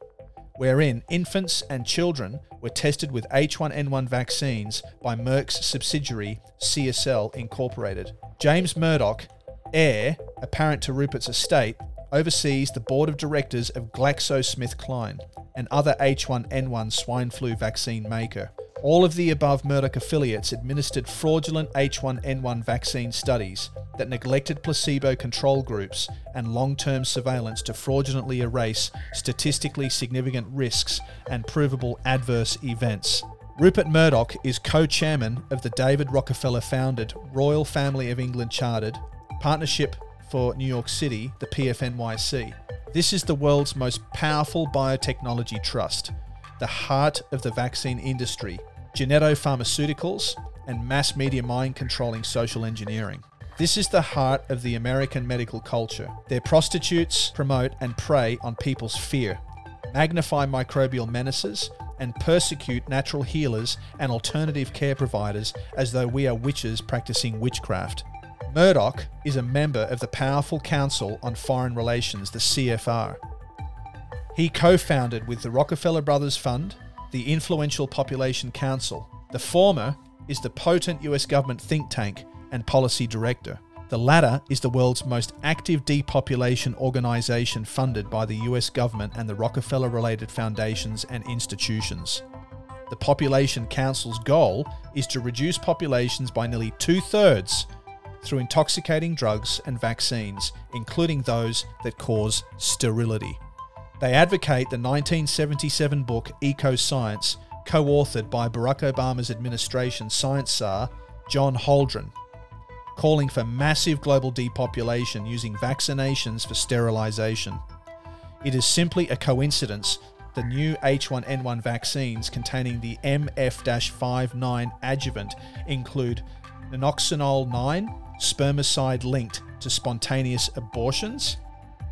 wherein infants and children were tested with H one N one vaccines by Merck's subsidiary C S L Incorporated. James Murdoch, heir apparent to Rupert's estate, oversees the board of directors of GlaxoSmithKline, and other H one N one swine flu vaccine maker. All of the above Murdoch affiliates administered fraudulent H one N one vaccine studies that neglected placebo control groups and long-term surveillance to fraudulently erase statistically significant risks and provable adverse events. Rupert Murdoch is co-chairman of the David Rockefeller-founded Royal Family of England Chartered Partnership for New York City, the P F N Y C. This is the world's most powerful biotechnology trust, the heart of the vaccine industry, genetopharmaceuticals, and mass media mind-controlling social engineering. This is the heart of the American medical culture. Their prostitutes promote and prey on people's fear, magnify microbial menaces, and persecute natural healers and alternative care providers as though we are witches practicing witchcraft. Murdoch is a member of the powerful Council on Foreign Relations, the C F R. He co-founded with the Rockefeller Brothers Fund, the Influential Population Council. The former is the potent U S government think tank and policy director. The latter is the world's most active depopulation organization funded by the U S government and the Rockefeller-related foundations and institutions. The Population Council's goal is to reduce populations by nearly two-thirds through intoxicating drugs and vaccines, including those that cause sterility. They advocate the nineteen seventy-seven book Eco-Science, co-authored by Barack Obama's administration science czar, John Holdren, calling for massive global depopulation using vaccinations for sterilization. It is simply a coincidence the new H one N one vaccines containing the M F fifty-nine adjuvant include minoxidil nine, spermicide linked to spontaneous abortions.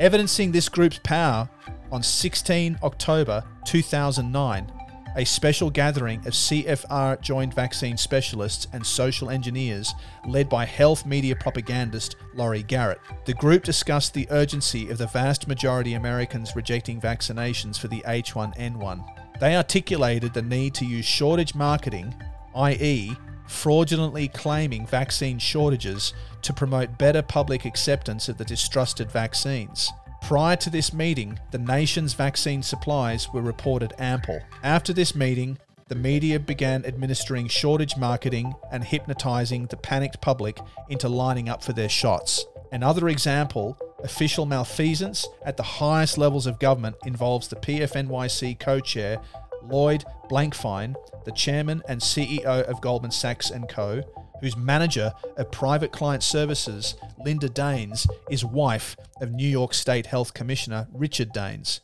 Evidencing this group's power, on the sixteenth of October two thousand nine, a special gathering of C F R joint vaccine specialists and social engineers led by health media propagandist Laurie Garrett. The group discussed the urgency of the vast majority of Americans rejecting vaccinations for the H one N one. They articulated the need to use shortage marketing, that is, fraudulently claiming vaccine shortages, to promote better public acceptance of the distrusted vaccines. Prior to this meeting, the nation's vaccine supplies were reported ample. After this meeting, the media began administering shortage marketing and hypnotizing the panicked public into lining up for their shots. Another example, official malfeasance at the highest levels of government, involves the P F N Y C co-chair Lloyd Blankfein, the chairman and C E O of Goldman Sachs and Co., whose manager of private client services, Linda Daines, is wife of New York State Health Commissioner Richard Daines.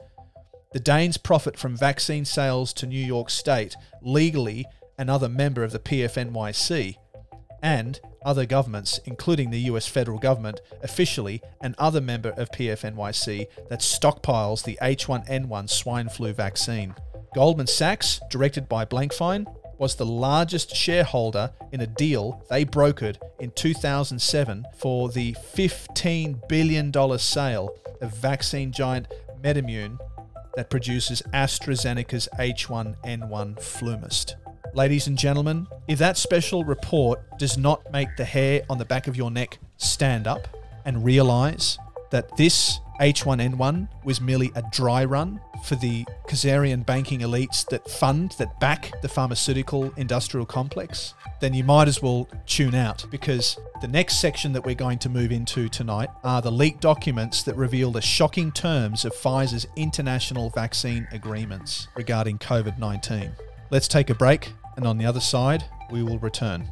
The Daines profit from vaccine sales to New York State, legally another member of the P F N Y C, and other governments, including the U S federal government, officially another member of P F N Y C that stockpiles the H one N one swine flu vaccine. Goldman Sachs, directed by Blankfein, was the largest shareholder in a deal they brokered in two thousand seven for the fifteen billion dollars sale of vaccine giant MedImmune that produces AstraZeneca's H one N one FluMist. Ladies and gentlemen, if that special report does not make the hair on the back of your neck stand up and realise that this H one N one was merely a dry run for the Khazarian banking elites that fund, that back the pharmaceutical industrial complex, then you might as well tune out, because the next section that we're going to move into tonight are the leaked documents that reveal the shocking terms of Pfizer's international vaccine agreements regarding COVID nineteen. Let's take a break, and on the other side, we will return.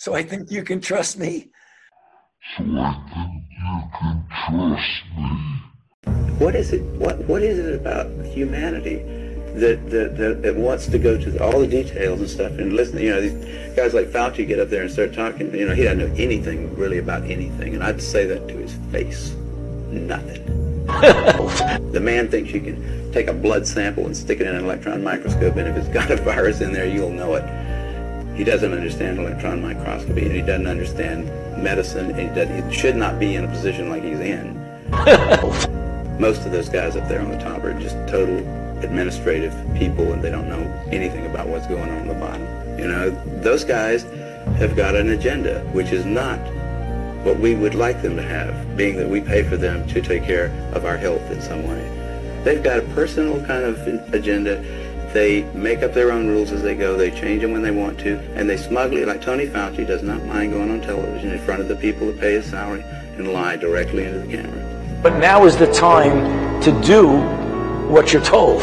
So I think you can trust me. So I think you can trust me. What is it? What What is it about humanity that, that, that, that wants to go to all the details and stuff and listen. You know, these guys like Fauci get up there and start talking. You know, he doesn't know anything really about anything, and I'd say that to his face. Nothing. The man thinks you can take a blood sample and stick it in an electron microscope, and if it's got a virus in there, you'll know it. He doesn't understand electron microscopy, and he doesn't understand medicine, and he, doesn't, he should not be in a position like he's in. Most of those guys up there on the top are just total administrative people, and they don't know anything about what's going on on the bottom. You know, those guys have got an agenda, which is not what we would like them to have, being that we pay for them to take care of our health in some way. They've got a personal kind of agenda. They make up their own rules as they go, they change them when they want to, and they smugly, like Tony Fauci, does not mind going on television in front of the people that pay his salary and lie directly into the camera. But now is the time to do what you're told.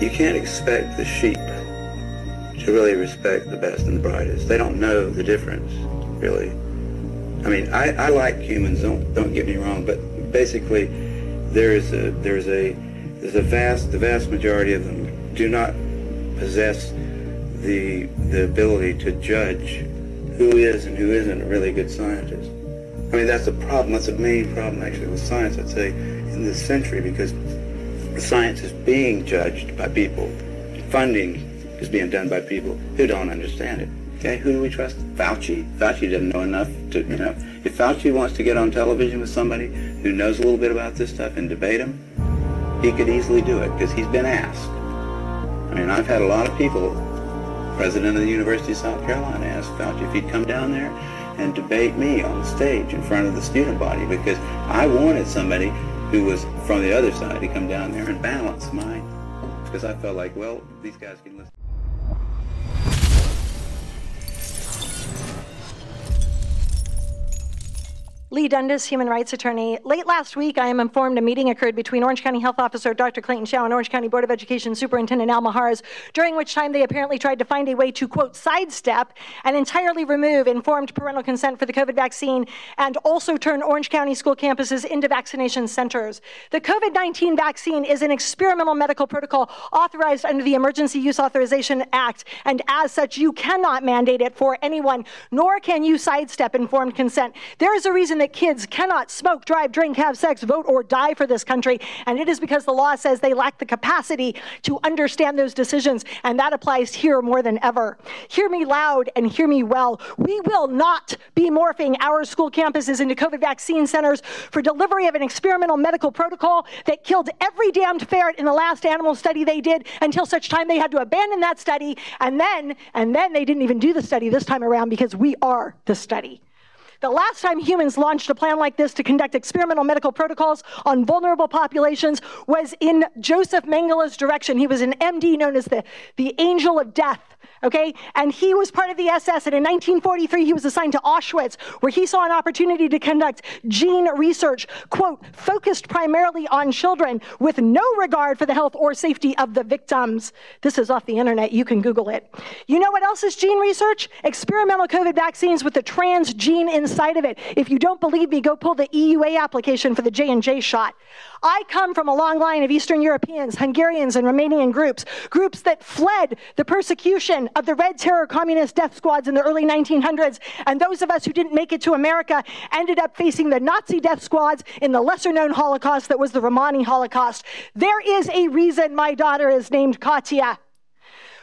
You can't expect the sheep to really respect the best and the brightest. They don't know the difference, really. I mean, I, I like humans, don't, don't get me wrong, but basically there is a, there's a, there's a vast, the vast majority of them do not possess the the ability to judge who is and who isn't a really good scientist. I mean, that's a problem. That's a main problem, actually, with science, I'd say, in this century, because science is being judged by people. Funding is being done by people who don't understand it. Okay, who do we trust? Fauci. Fauci doesn't know enough to, you know. If Fauci wants to get on television with somebody who knows a little bit about this stuff and debate him, he could easily do it, because he's been asked. I mean, I've had a lot of people, president of the University of South Carolina, asked Fauci if he'd come down there and debate me on stage in front of the student body, because I wanted somebody who was from the other side to come down there and balance mine, because I felt like, well, these guys can listen. Lee Dundas, human rights attorney. Late last week, I am informed a meeting occurred between Orange County Health Officer Doctor Clayton Chao and Orange County Board of Education Superintendent Al Maharz, during which time they apparently tried to find a way to, quote, sidestep and entirely remove informed parental consent for the COVID vaccine, and also turn Orange County school campuses into vaccination centers. The COVID nineteen vaccine is an experimental medical protocol authorized under the Emergency Use Authorization Act, and as such, you cannot mandate it for anyone, nor can you sidestep informed consent. There is a reason that kids cannot smoke, drive, drink, have sex, vote, or die for this country, and it is because the law says they lack the capacity to understand those decisions, and that applies here more than ever. Hear me loud and hear me well. We will not be morphing our school campuses into COVID vaccine centers for delivery of an experimental medical protocol that killed every damned ferret in the last animal study they did, until such time they had to abandon that study, and then, and then they didn't even do the study this time around, because we are the study. The last time humans launched a plan like this to conduct experimental medical protocols on vulnerable populations was in Joseph Mengele's direction. He was an M D known as the, the Angel of Death. Okay, and he was part of the S S, and in nineteen forty-three he was assigned to Auschwitz, where he saw an opportunity to conduct gene research, quote, focused primarily on children with no regard for the health or safety of the victims. This is off the internet, you can Google it. You know what else is gene research? Experimental COVID vaccines with the trans gene inside of it. If you don't believe me, go pull the E U A application for the J and J shot. I come from a long line of Eastern Europeans, Hungarians, and Romanian groups, groups that fled the persecution of the Red Terror communist death squads in the early nineteen hundreds, and those of us who didn't make it to America ended up facing the Nazi death squads in the lesser-known Holocaust that was the Romani Holocaust. There is a reason my daughter is named Katya.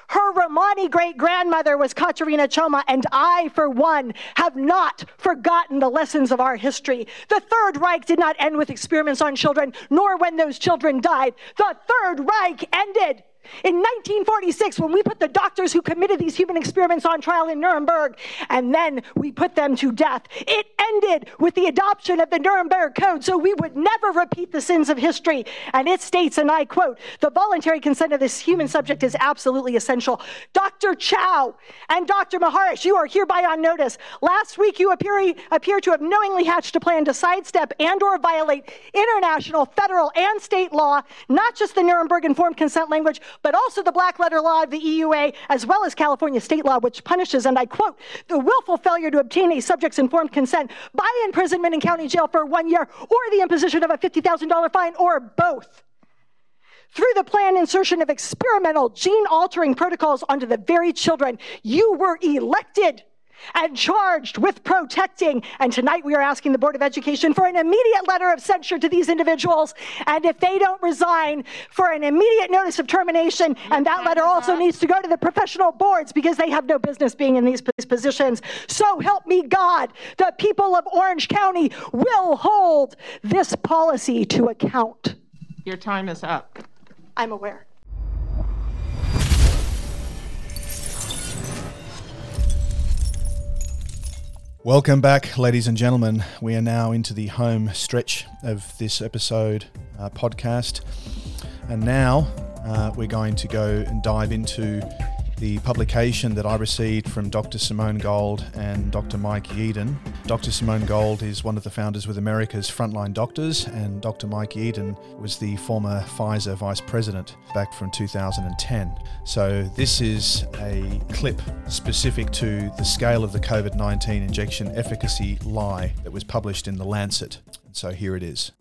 Her Romani great-grandmother was Katerina Choma, and I, for one, have not forgotten the lessons of our history. The Third Reich did not end with experiments on children, nor when those children died. The Third Reich ended in nineteen forty-six, when we put the doctors who committed these human experiments on trial in Nuremberg, and then we put them to death. It ended with the adoption of the Nuremberg Code, so we would never repeat the sins of history. And it states, and I quote, the voluntary consent of this human subject is absolutely essential. Doctor Chao and Doctor Maharsh, you are hereby on notice. Last week, you appear, appear to have knowingly hatched a plan to sidestep and or violate international, federal, and state law, not just the Nuremberg informed consent language, but also the black letter law of the E U A, as well as California state law, which punishes, and I quote, the willful failure to obtain a subject's informed consent by imprisonment in county jail for one year, or the imposition of a fifty thousand dollar fine, or both. through the planned insertion of experimental gene-altering protocols onto the very children you were elected and charged with protecting. And tonight we are asking the Board of Education for an immediate letter of censure to these individuals, and if they don't resign, for an immediate notice of termination. And that letter also needs to go to the professional boards, because they have no business being in these positions. So help me God, the people of Orange County will hold this policy to account. Your time is up. I'm aware. Welcome back, ladies and gentlemen. We are now into the home stretch of this episode uh, podcast. And now uh, we're going to go and dive into the publication that I received from Doctor Simone Gold and Doctor Mike Yeadon. Doctor Simone Gold is one of the founders with America's Frontline Doctors, and Doctor Mike Yeadon was the former Pfizer vice president back from two thousand ten. So this is a clip specific to the scale of the COVID nineteen injection efficacy lie that was published in The Lancet. So here it is.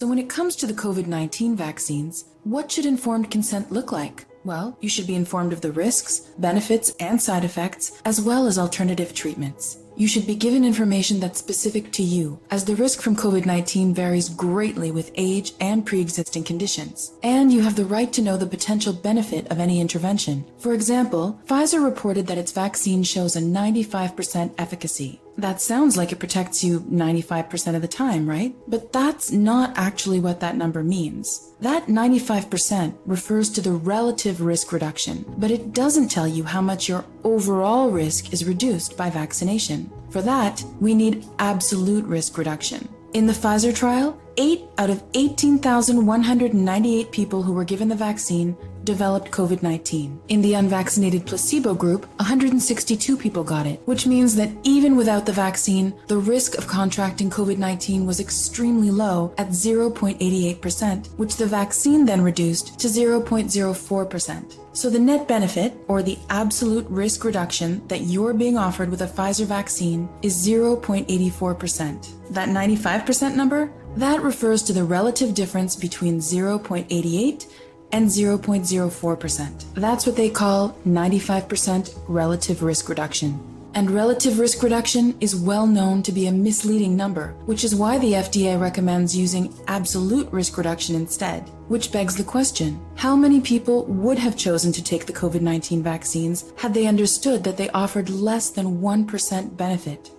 So when it comes to the COVID nineteen vaccines, what should informed consent look like? Well, you should be informed of the risks, benefits, and side effects, as well as alternative treatments. You should be given information that's specific to you, as the risk from COVID nineteen varies greatly with age and pre-existing conditions. And you have the right to know the potential benefit of any intervention. For example, Pfizer reported that its vaccine shows a ninety-five percent efficacy. That sounds like it protects you ninety-five percent of the time, right? But that's not actually what that number means. That ninety-five percent refers to the relative risk reduction, but it doesn't tell you how much your overall risk is reduced by vaccination. For that, we need absolute risk reduction. In the Pfizer trial, eight out of eighteen thousand one hundred ninety-eight people who were given the vaccine developed COVID nineteen. In the unvaccinated placebo group, one hundred sixty-two people got it, which means that even without the vaccine, the risk of contracting COVID nineteen was extremely low at zero point eight eight percent, which the vaccine then reduced to zero point zero four percent. So the net benefit, or the absolute risk reduction that you're being offered with a Pfizer vaccine, is zero point eight four percent. That ninety-five percent number? That refers to the relative difference between zero point eight eight and zero point zero four percent. That's what they call ninety-five percent relative risk reduction. And relative risk reduction is well known to be a misleading number, which is why the F D A recommends using absolute risk reduction instead, which begs the question, how many people would have chosen to take the COVID nineteen vaccines had they understood that they offered less than one percent benefit?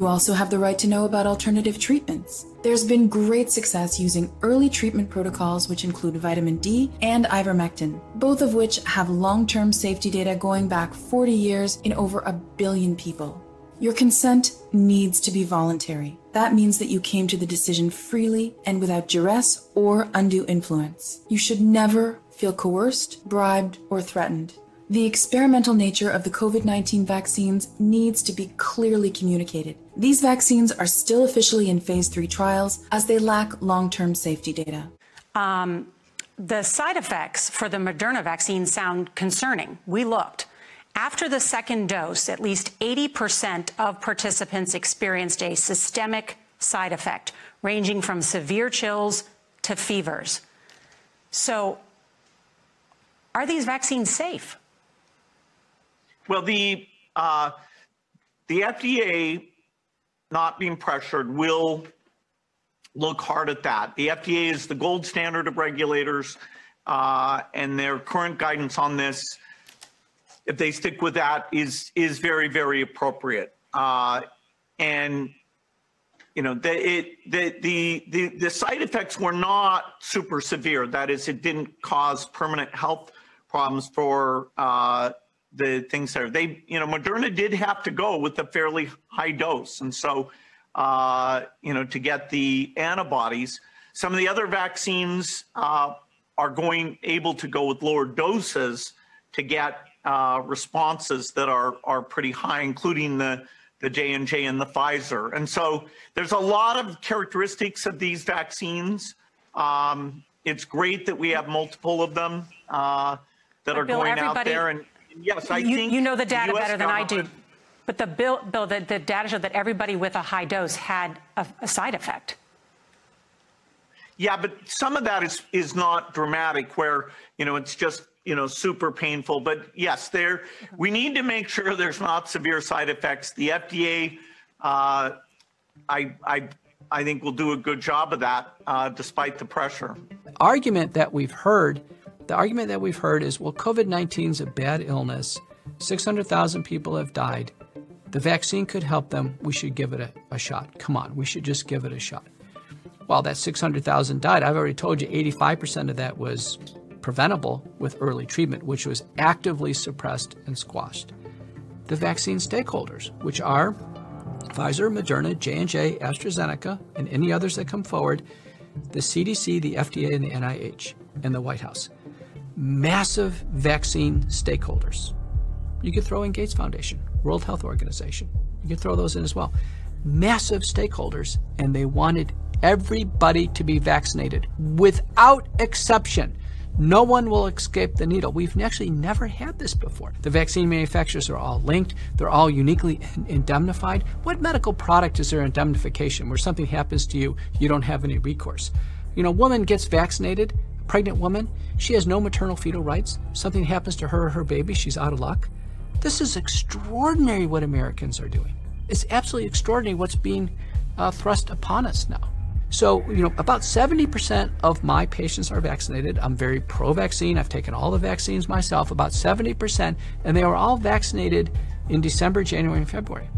You also have the right to know about alternative treatments. There's been great success using early treatment protocols which include vitamin D and ivermectin, both of which have long-term safety data going back forty years in over a billion people. Your consent needs to be voluntary. That means that you came to the decision freely and without duress or undue influence. You should never feel coerced, bribed, or threatened. The experimental nature of the COVID nineteen vaccines needs to be clearly communicated. These vaccines are still officially in phase three trials as they lack long-term safety data. Um, the side effects for the Moderna vaccine sound concerning. We looked. After the second dose, at least eighty percent of participants experienced a systemic side effect, ranging from severe chills to fevers. So, are these vaccines safe? Well, the uh, the F D A, not being pressured, will look hard at that. The F D A is the gold standard of regulators, uh, and their current guidance on this, if they stick with that, is is very, very appropriate. Uh, and you know, the, it, the the the the side effects were not super severe. That is, it didn't cause permanent health problems for. Uh, the things there. They, you know, Moderna did have to go with a fairly high dose. And so, uh, you know, to get the antibodies, some of the other vaccines uh, are going, able to go with lower doses to get uh, responses that are, are pretty high, including the, the J and J and the Pfizer. And so there's a lot of characteristics of these vaccines. Um, it's great that we have multiple of them uh, that are Bill, going everybody- out there and, Yes, I you, think you know the data better than I do, but the bill, bill, the, the data showed that everybody with a high dose had a, a side effect. Yeah, but some of that is is not dramatic, where, you know, it's just, you know, super painful. But yes, there we need to make sure there's not severe side effects. The F D A, uh, I I I think, will do a good job of that, uh, despite the pressure. The argument that we've heard, the argument that we've heard is, well, COVID nineteen is a bad illness. six hundred thousand people have died. The vaccine could help them. We should give it a, a shot. Come on, we should just give it a shot. Well, that six hundred thousand died. I've already told you eighty-five percent of that was preventable with early treatment, which was actively suppressed and squashed. The vaccine stakeholders, which are Pfizer, Moderna, J and J, AstraZeneca, and any others that come forward, the C D C, the F D A, and the N I H, and the White House. Massive vaccine stakeholders. You could throw in Gates Foundation, World Health Organization. You could throw those in as well. Massive stakeholders, and they wanted everybody to be vaccinated without exception. No one will escape the needle. We've actually never had this before. The vaccine manufacturers are all linked. They're all uniquely indemnified. What medical product is there indemnification where something happens to you, you don't have any recourse? You know, a woman gets vaccinated, a pregnant woman, she has no maternal fetal rights. Something happens to her or her baby, she's out of luck. This is extraordinary what Americans are doing. It's absolutely extraordinary what's being uh, thrust upon us now. So, you know, about seventy percent of my patients are vaccinated. I'm very pro-vaccine. I've taken all the vaccines myself, about seventy percent, and they were all vaccinated in December, January, and February.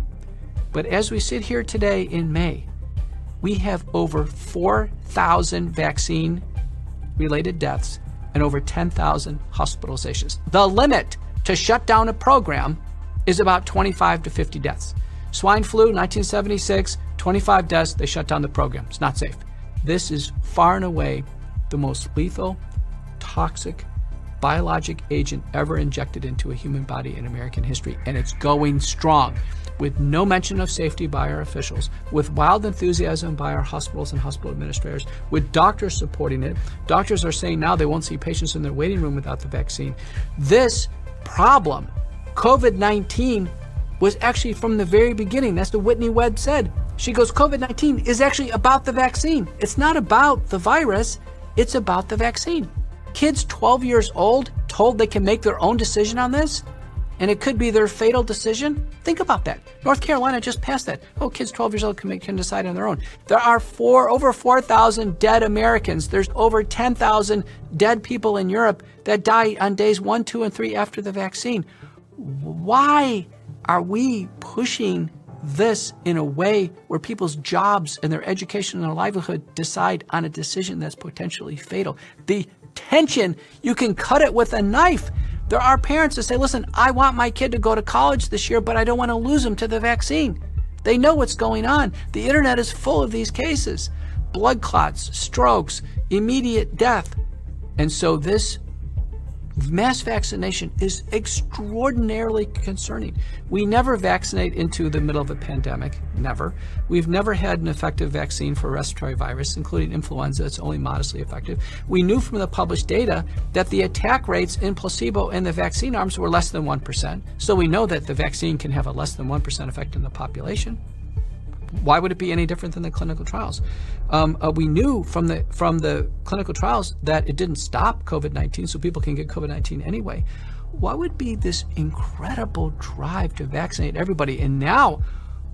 But as we sit here today in May, we have over four thousand vaccine-related deaths and over ten thousand hospitalizations. The limit to shut down a program is about twenty-five to fifty deaths. Swine flu, nineteen seventy-six, twenty-five deaths, they shut down the program. It's not safe. This is far and away the most lethal, toxic, biologic agent ever injected into a human body in American history, and it's going strong, with no mention of safety by our officials, with wild enthusiasm by our hospitals and hospital administrators, with doctors supporting it. Doctors are saying now they won't see patients in their waiting room without the vaccine. This problem, COVID nineteen, was actually from the very beginning. That's what Whitney Webb said. She goes, COVID nineteen is actually about the vaccine. It's not about the virus, it's about the vaccine. Kids twelve years old told they can make their own decision on this, and it could be their fatal decision. Think about that. North Carolina just passed that. Oh, kids twelve years old can make, can decide on their own. There are four over four thousand dead Americans. There's over ten thousand dead people in Europe that die on days one, two, and three after the vaccine. Why are we pushing this in a way where people's jobs and their education and their livelihood decide on a decision that's potentially fatal? The tension, you can cut it with a knife. There are parents that say, listen, I want my kid to go to college this year, but I don't want to lose them to the vaccine. They know what's going on. The internet is full of these cases. Blood clots, strokes, immediate death. And so this mass vaccination is extraordinarily concerning. We never vaccinate into the middle of a pandemic, never. We've never had an effective vaccine for respiratory virus, including influenza. It's only modestly effective. We knew from the published data that the attack rates in placebo and the vaccine arms were less than one percent. So we know that the vaccine can have a less than one percent effect in the population. Why would it be any different than the clinical trials? Um, uh, we knew from the from the clinical trials that it didn't stop COVID nineteen, so people can get COVID nineteen anyway. What would be this incredible drive to vaccinate everybody? And now,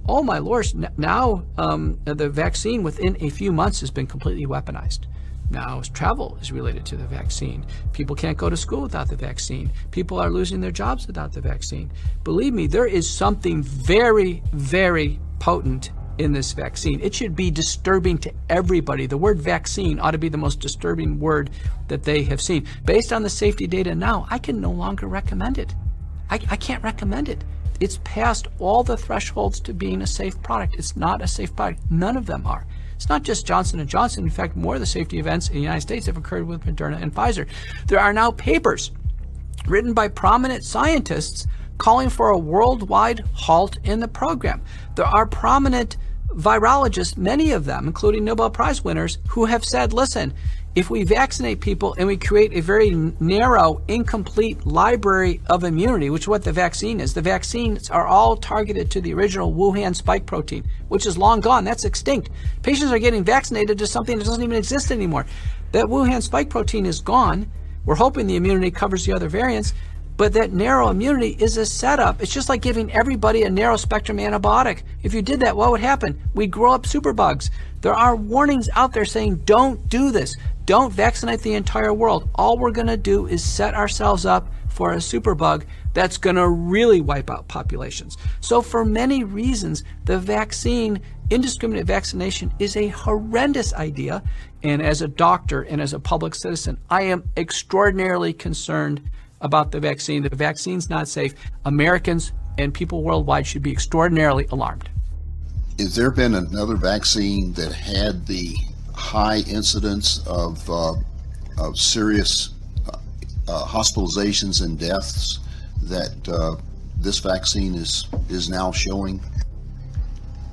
oh my lords, now um, the vaccine within a few months has been completely weaponized. Now travel is related to the vaccine. People can't go to school without the vaccine. People are losing their jobs without the vaccine. Believe me, there is something very, very potent in this vaccine. It should be disturbing to everybody. The word vaccine ought to be the most disturbing word that they have seen. Based on the safety data now, I can no longer recommend it. I, I can't recommend it. It's past all the thresholds to being a safe product. It's not a safe product. None of them are. It's not just Johnson and Johnson. In fact, more of the safety events in the United States have occurred with Moderna and Pfizer. There are now papers written by prominent scientists calling for a worldwide halt in the program. There are prominent virologists, many of them, including Nobel Prize winners, who have said, listen, if we vaccinate people and we create a very narrow, incomplete library of immunity, which is what the vaccine is, the vaccines are all targeted to the original Wuhan spike protein, which is long gone. That's extinct. Patients are getting vaccinated to something that doesn't even exist anymore. That Wuhan spike protein is gone. We're hoping the immunity covers the other variants, but that narrow immunity is a setup. It's just like giving everybody a narrow spectrum antibiotic. If you did that, what would happen? We'd grow up superbugs. There are warnings out there saying, don't do this. Don't vaccinate the entire world. All we're gonna do is set ourselves up for a superbug that's gonna really wipe out populations. So for many reasons, the vaccine, indiscriminate vaccination is a horrendous idea. And as a doctor and as a public citizen, I am extraordinarily concerned about the vaccine. The vaccine's not safe. Americans and people worldwide should be extraordinarily alarmed. Has there been another vaccine that had the high incidence of uh, of serious uh, uh, hospitalizations and deaths that uh, this vaccine is is now showing?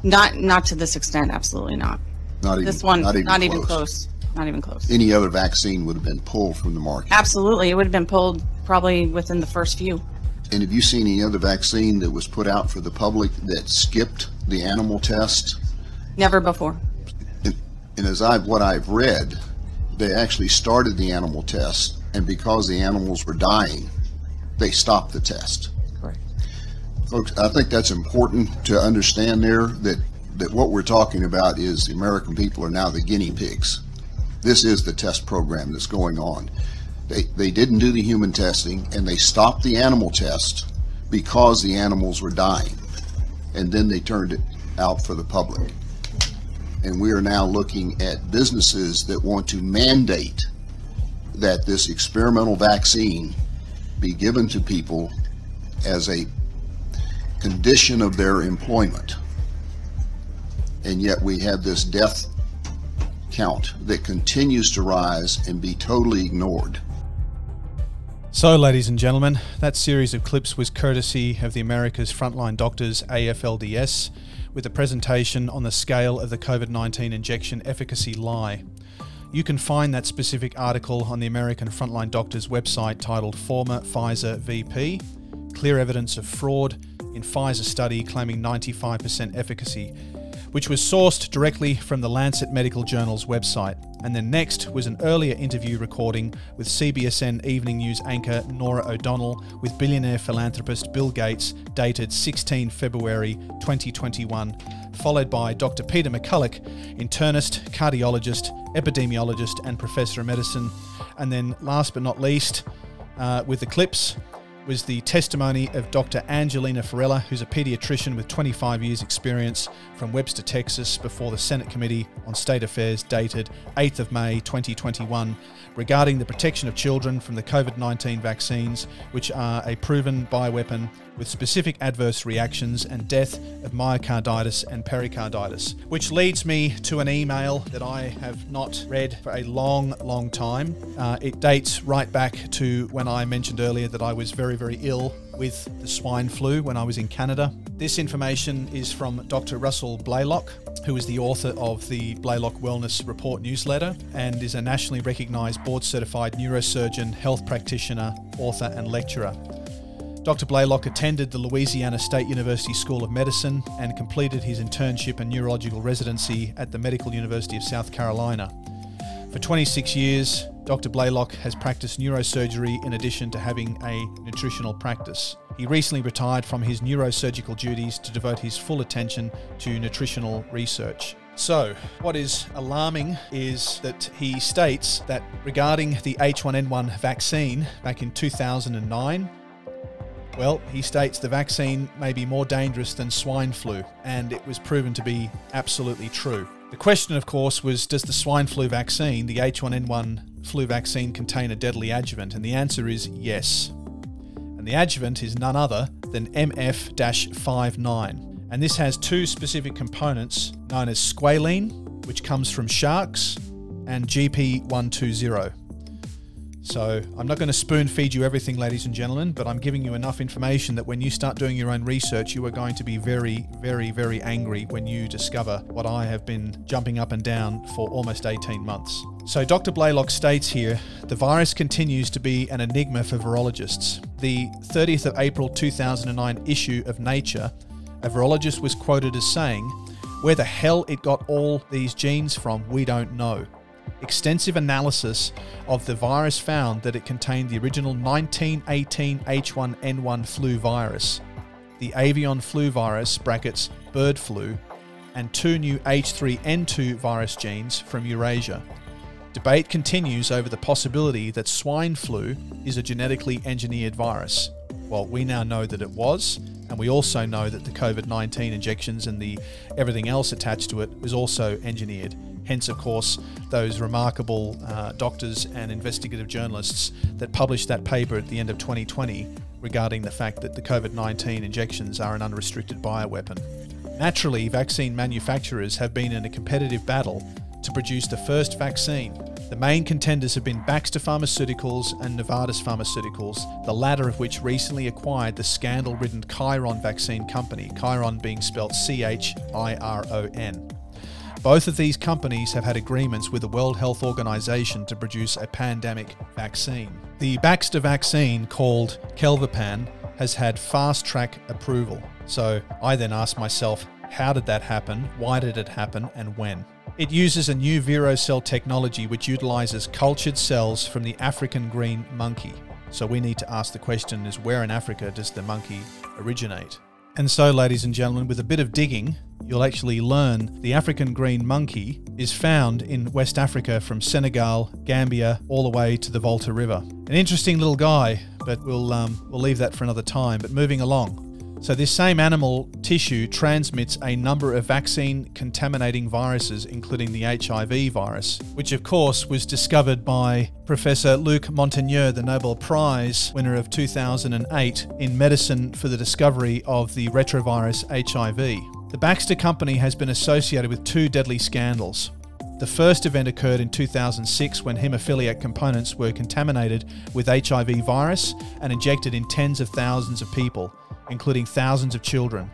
Not not to this extent, absolutely not. Not even, this one, not even, not even close. Not even close. Any other vaccine would have been pulled from the market. Absolutely, it would have been pulled probably within the first few. And have you seen any other vaccine that was put out for the public that skipped the animal test? Never before. And, and as I've what I've read, they actually started the animal test, and because the animals were dying, they stopped the test. Correct. Folks, I think that's important to understand there, that, that what we're talking about is the American people are now the guinea pigs. This is the test program that's going on. They they didn't do the human testing, and they stopped the animal test because the animals were dying. And then they turned it out for the public. And we are now looking at businesses that want to mandate that this experimental vaccine be given to people as a condition of their employment. And yet we have this death count that continues to rise and be totally ignored. So, ladies and gentlemen, that series of clips was courtesy of the America's Frontline Doctors, A F L D S, with a presentation on the scale of the COVID nineteen injection efficacy lie. You can find that specific article on the American Frontline Doctors website titled Former Pfizer V P, Clear Evidence of Fraud in Pfizer Study Claiming ninety-five percent Efficacy, which was sourced directly from the Lancet Medical Journal's website. And then next was an earlier interview recording with C B S N Evening News anchor Nora O'Donnell with billionaire philanthropist Bill Gates, dated the sixteenth of February twenty twenty-one, followed by Doctor Peter McCulloch, internist, cardiologist, epidemiologist and professor of medicine. And then last but not least, uh, with the clips, was the testimony of Doctor Angelina Ferrella, who's a pediatrician with twenty-five years experience from Webster, Texas, before the Senate Committee on State Affairs dated the eighth of May twenty twenty-one, regarding the protection of children from the COVID nineteen vaccines, which are a proven bioweapon with specific adverse reactions and death of myocarditis and pericarditis. Which leads me to an email that I have not read for a long, long time. Uh, it dates right back to when I mentioned earlier that I was very, very ill with the swine flu when I was in Canada. This information is from Doctor Russell Blaylock, who is the author of the Blaylock Wellness Report newsletter and is a nationally recognized board-certified neurosurgeon, health practitioner, author, and lecturer. Doctor Blaylock attended the Louisiana State University School of Medicine and completed his internship and neurological residency at the Medical University of South Carolina. For twenty-six years, Doctor Blaylock has practiced neurosurgery in addition to having a nutritional practice. He recently retired from his neurosurgical duties to devote his full attention to nutritional research. So, what is alarming is that he states that regarding the H one N one vaccine back in two thousand nine, well, he states the vaccine may be more dangerous than swine flu, and it was proven to be absolutely true. The question, of course, was does the swine flu vaccine, the H one N one flu vaccine, contain a deadly adjuvant? And the answer is yes. And the adjuvant is none other than M F fifty-nine. And this has two specific components known as squalene, which comes from sharks, and G P one twenty. So I'm not going to spoon feed you everything, ladies and gentlemen, but I'm giving you enough information that when you start doing your own research, you are going to be very, very, very angry when you discover what I have been jumping up and down for almost eighteen months. So Doctor Blaylock states here, the virus continues to be an enigma for virologists. The thirtieth of April two thousand nine issue of Nature, a virologist was quoted as saying, "Where the hell it got all these genes from, we don't know. Extensive analysis of the virus found that it contained the original nineteen eighteen H one N one flu virus, the avian flu virus brackets bird flu, and two new H three N two virus genes from Eurasia. Debate continues over the possibility that swine flu is a genetically engineered virus." Well, we now know that it was, and we also know that the COVID nineteen injections and the everything else attached to it was also engineered. Hence, of course, those remarkable uh, doctors and investigative journalists that published that paper at the end of twenty twenty regarding the fact that the COVID nineteen injections are an unrestricted bioweapon. Naturally, vaccine manufacturers have been in a competitive battle to produce the first vaccine. The main contenders have been Baxter Pharmaceuticals and Novartis Pharmaceuticals, the latter of which recently acquired the scandal-ridden Chiron vaccine company, Chiron being spelt C H I R O N. Both of these companies have had agreements with the World Health Organization to produce a pandemic vaccine. The Baxter vaccine, called Kelvapan, has had fast-track approval. So I then asked myself, how did that happen? Why did it happen? And when? It uses a new virocell technology which utilizes cultured cells from the African green monkey. So we need to ask the question, is where in Africa does the monkey originate? And so, ladies and gentlemen, with a bit of digging, you'll actually learn the African green monkey is found in West Africa from Senegal, Gambia, all the way to the Volta River. An interesting little guy, but we'll um, we'll leave that for another time. But moving along. So this same animal tissue transmits a number of vaccine-contaminating viruses, including the H I V virus, which of course was discovered by Professor Luc Montagnier, the Nobel Prize winner of two thousand eight in medicine for the discovery of the retrovirus H I V. The Baxter Company has been associated with two deadly scandals. The first event occurred in two thousand six when haemophiliac components were contaminated with H I V virus and injected in tens of thousands of people, including thousands of children.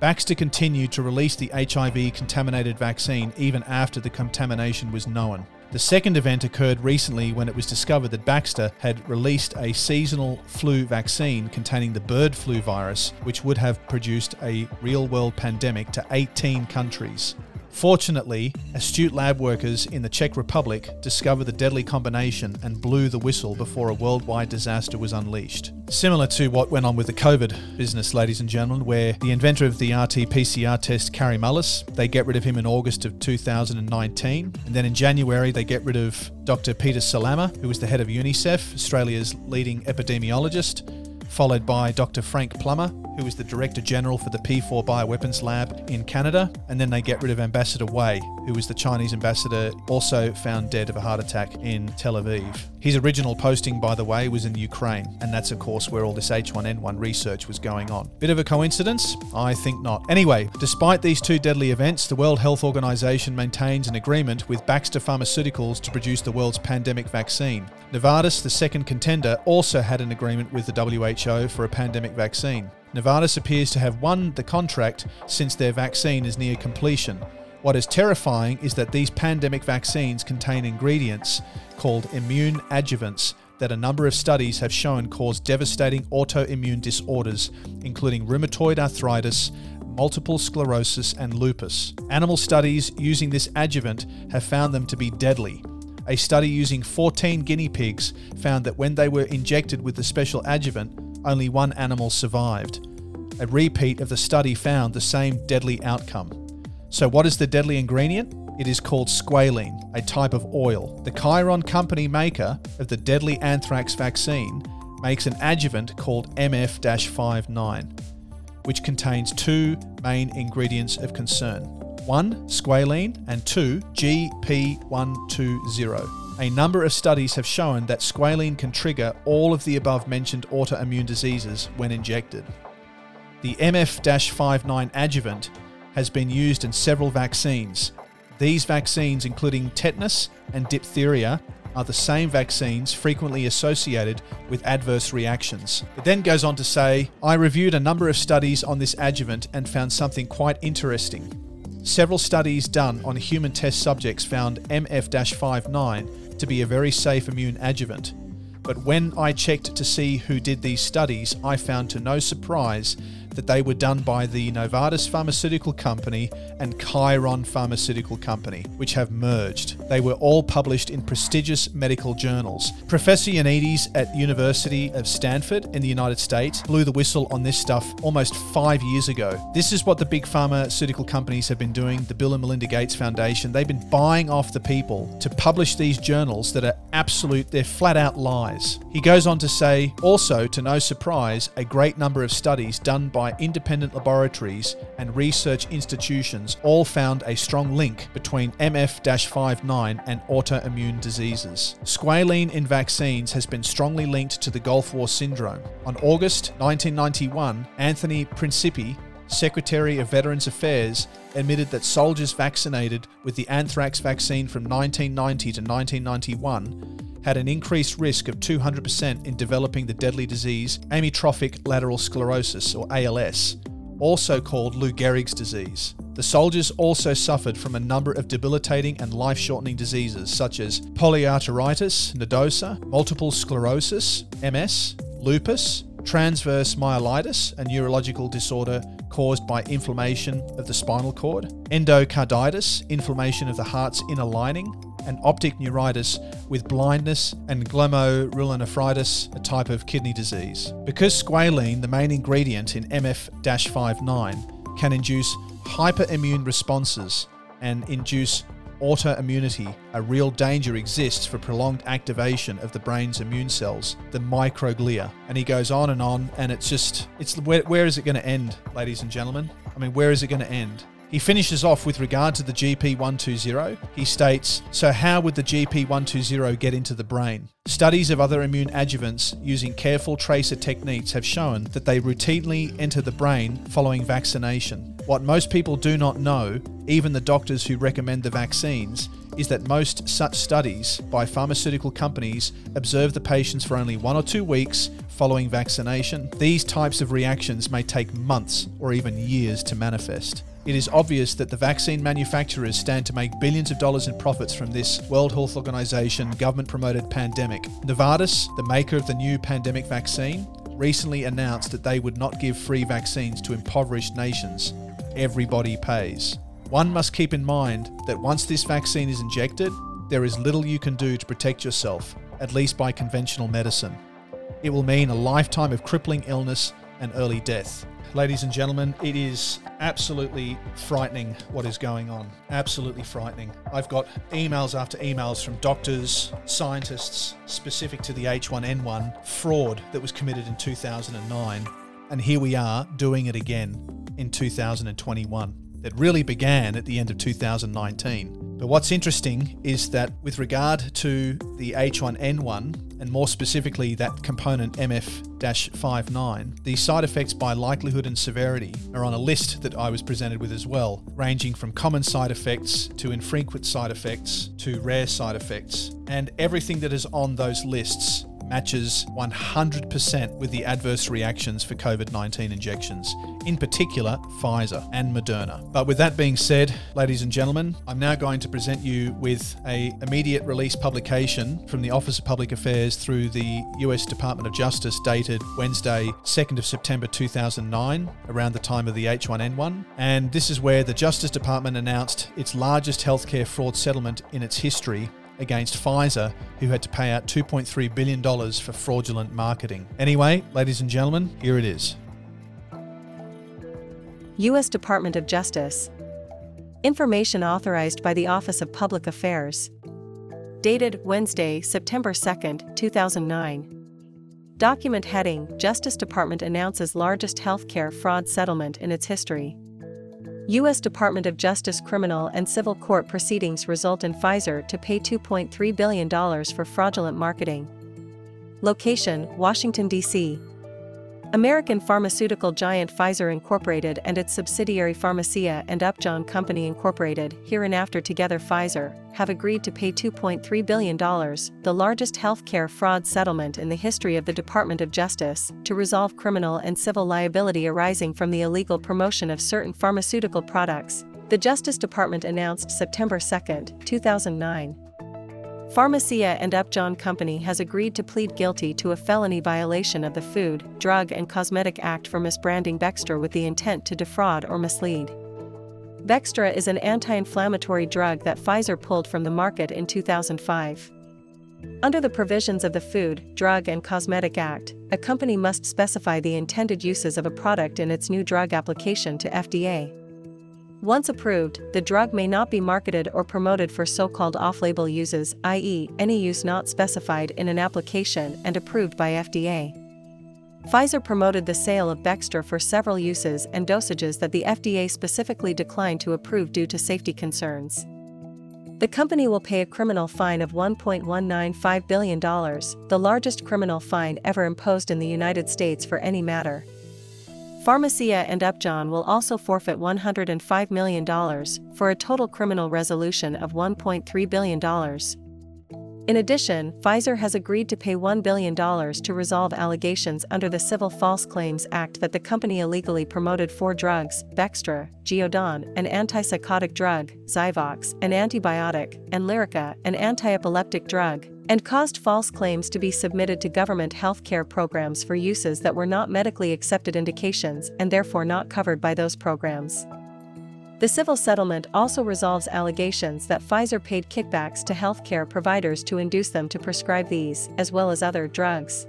Baxter continued to release the H I V-contaminated vaccine even after the contamination was known. The second event occurred recently when it was discovered that Baxter had released a seasonal flu vaccine containing the bird flu virus, which would have produced a real-world pandemic to eighteen countries. Fortunately, astute lab workers in the Czech Republic discovered the deadly combination and blew the whistle before a worldwide disaster was unleashed. Similar to what went on with the COVID business, ladies and gentlemen, where the inventor of the R T P C R test, Kary Mullis, they get rid of him in August of two thousand nineteen. And then in January, they get rid of Doctor Peter Salama, who was the head of UNICEF, Australia's leading epidemiologist, followed by Doctor Frank Plummer, who was the Director General for the P four Bioweapons Lab in Canada. And then they get rid of Ambassador Wei, who was the Chinese ambassador, also found dead of a heart attack in Tel Aviv. His original posting, by the way, was in Ukraine. And that's, of course, where all this H one N one research was going on. Bit of a coincidence? I think not. Anyway, despite these two deadly events, the World Health Organization maintains an agreement with Baxter Pharmaceuticals to produce the world's pandemic vaccine. Novartis, the second contender, also had an agreement with the W H O for a pandemic vaccine. Novartis appears to have won the contract since their vaccine is near completion. What is terrifying is that these pandemic vaccines contain ingredients called immune adjuvants that a number of studies have shown cause devastating autoimmune disorders, including rheumatoid arthritis, multiple sclerosis, and lupus. Animal studies using this adjuvant have found them to be deadly. A study using fourteen guinea pigs found that when they were injected with the special adjuvant, only one animal survived. A repeat of the study found the same deadly outcome. So what is the deadly ingredient? It is called squalene, a type of oil. The Chiron company, maker of the deadly anthrax vaccine, makes an adjuvant called M F fifty-nine, which contains two main ingredients of concern. One, squalene, and two, G P one twenty. A number of studies have shown that squalene can trigger all of the above-mentioned autoimmune diseases when injected. The M F fifty-nine adjuvant has been used in several vaccines. These vaccines, including tetanus and diphtheria, are the same vaccines frequently associated with adverse reactions. It then goes on to say, I reviewed a number of studies on this adjuvant and found something quite interesting. Several studies done on human test subjects found M F fifty-nine to be a very safe immune adjuvant. But when I checked to see who did these studies, I found to no surprise that they were done by the Novartis Pharmaceutical Company and Chiron Pharmaceutical Company, which have merged. They were all published in prestigious medical journals. Professor Ioannidis at University of Stanford in the United States blew the whistle on this stuff almost five years ago. This is what the big pharmaceutical companies have been doing, the Bill and Melinda Gates Foundation. They've been buying off the people to publish these journals that are absolute, they're flat out lies. He goes on to say, also to no surprise, a great number of studies done by independent laboratories and research institutions all found a strong link between M F fifty-nine and autoimmune diseases. Squalene in vaccines has been strongly linked to the Gulf War syndrome. On August nineteen ninety-one, Anthony Principi, Secretary of Veterans Affairs, admitted that soldiers vaccinated with the anthrax vaccine from nineteen ninety to nineteen ninety-one had an increased risk of two hundred percent in developing the deadly disease amyotrophic lateral sclerosis, or A L S, also called Lou Gehrig's disease. The soldiers also suffered from a number of debilitating and life-shortening diseases such as polyarteritis nodosa, multiple sclerosis, M S, lupus, transverse myelitis, a neurological disorder caused by inflammation of the spinal cord, endocarditis, inflammation of the heart's inner lining, and optic neuritis with blindness and glomerulonephritis, a type of kidney disease. Because squalene, the main ingredient in M F fifty-nine, can induce hyperimmune responses and induce autoimmunity, a real danger exists for prolonged activation of the brain's immune cells, the microglia. And he goes on and on, and it's just, it's where, where is it going to end, ladies and gentlemen? I mean, where is it going to end? He finishes off with regard to the G P one twenty. He states, so how would the G P one twenty get into the brain? Studies of other immune adjuvants using careful tracer techniques have shown that they routinely enter the brain following vaccination. What most people do not know, even the doctors who recommend the vaccines, is that most such studies by pharmaceutical companies observe the patients for only one or two weeks following vaccination. These types of reactions may take months or even years to manifest. It is obvious that the vaccine manufacturers stand to make billions of dollars in profits from this World Health Organization government-promoted pandemic. Novartis, the maker of the new pandemic vaccine, recently announced that they would not give free vaccines to impoverished nations. Everybody pays. One must keep in mind that once this vaccine is injected, there is little you can do to protect yourself, at least by conventional medicine. It will mean a lifetime of crippling illness and early death. Ladies and gentlemen, it is absolutely frightening what is going on. Absolutely frightening. I've got emails after emails from doctors, scientists, specific to the H one N one fraud that was committed in two thousand nine. And here we are doing it again in two thousand twenty-one. That really began at the end of two thousand nineteen. But what's interesting is that with regard to the H one N one, and more specifically that component M F fifty-nine, the side effects by likelihood and severity are on a list that I was presented with as well, ranging from common side effects to infrequent side effects to rare side effects. And everything that is on those lists matches one hundred percent with the adverse reactions for COVID nineteen injections, in particular Pfizer and Moderna. But with that being said, ladies and gentlemen, I'm now going to present you with a immediate release publication from the Office of Public Affairs through the U S Department of Justice dated Wednesday, second of September two thousand nine, around the time of the H one N one. And this is where the Justice Department announced its largest healthcare fraud settlement in its history against Pfizer, who had to pay out two point three billion dollars for fraudulent marketing. Anyway, ladies and gentlemen, here it is. U S Department of Justice. Information authorized by the Office of Public Affairs. Dated Wednesday, September second, two thousand nine. Document heading, Justice Department announces largest healthcare fraud settlement in its history. U S Department of Justice criminal and civil court proceedings result in Pfizer to pay two point three billion dollars for fraudulent marketing. Location, Washington, D C American pharmaceutical giant Pfizer Incorporated and its subsidiary Pharmacia and Upjohn Company Incorporated, hereinafter together Pfizer, have agreed to pay two point three billion dollars, the largest healthcare fraud settlement in the history of the Department of Justice, to resolve criminal and civil liability arising from the illegal promotion of certain pharmaceutical products, the Justice Department announced September second, two thousand nine. Pharmacia and Upjohn Company has agreed to plead guilty to a felony violation of the Food, Drug and Cosmetic Act for misbranding Bextra with the intent to defraud or mislead. Bextra is an anti-inflammatory drug that Pfizer pulled from the market in two thousand five. Under the provisions of the Food, Drug and Cosmetic Act, a company must specify the intended uses of a product in its new drug application to F D A. Once approved, the drug may not be marketed or promoted for so-called off-label uses, that is, any use not specified in an application and approved by F D A. Pfizer promoted the sale of Bextra for several uses and dosages that the F D A specifically declined to approve due to safety concerns. The company will pay a criminal fine of one point one nine five billion dollars, the largest criminal fine ever imposed in the United States for any matter. Pharmacia and Upjohn will also forfeit one hundred five million dollars, for a total criminal resolution of one point three billion dollars. In addition, Pfizer has agreed to pay one billion dollars to resolve allegations under the Civil False Claims Act that the company illegally promoted four drugs, Bextra, Geodon, an antipsychotic drug, Zyvox, an antibiotic, and Lyrica, an antiepileptic drug, and caused false claims to be submitted to government health care programs for uses that were not medically accepted indications and therefore not covered by those programs. The civil settlement also resolves allegations that Pfizer paid kickbacks to healthcare providers to induce them to prescribe these, as well as other drugs.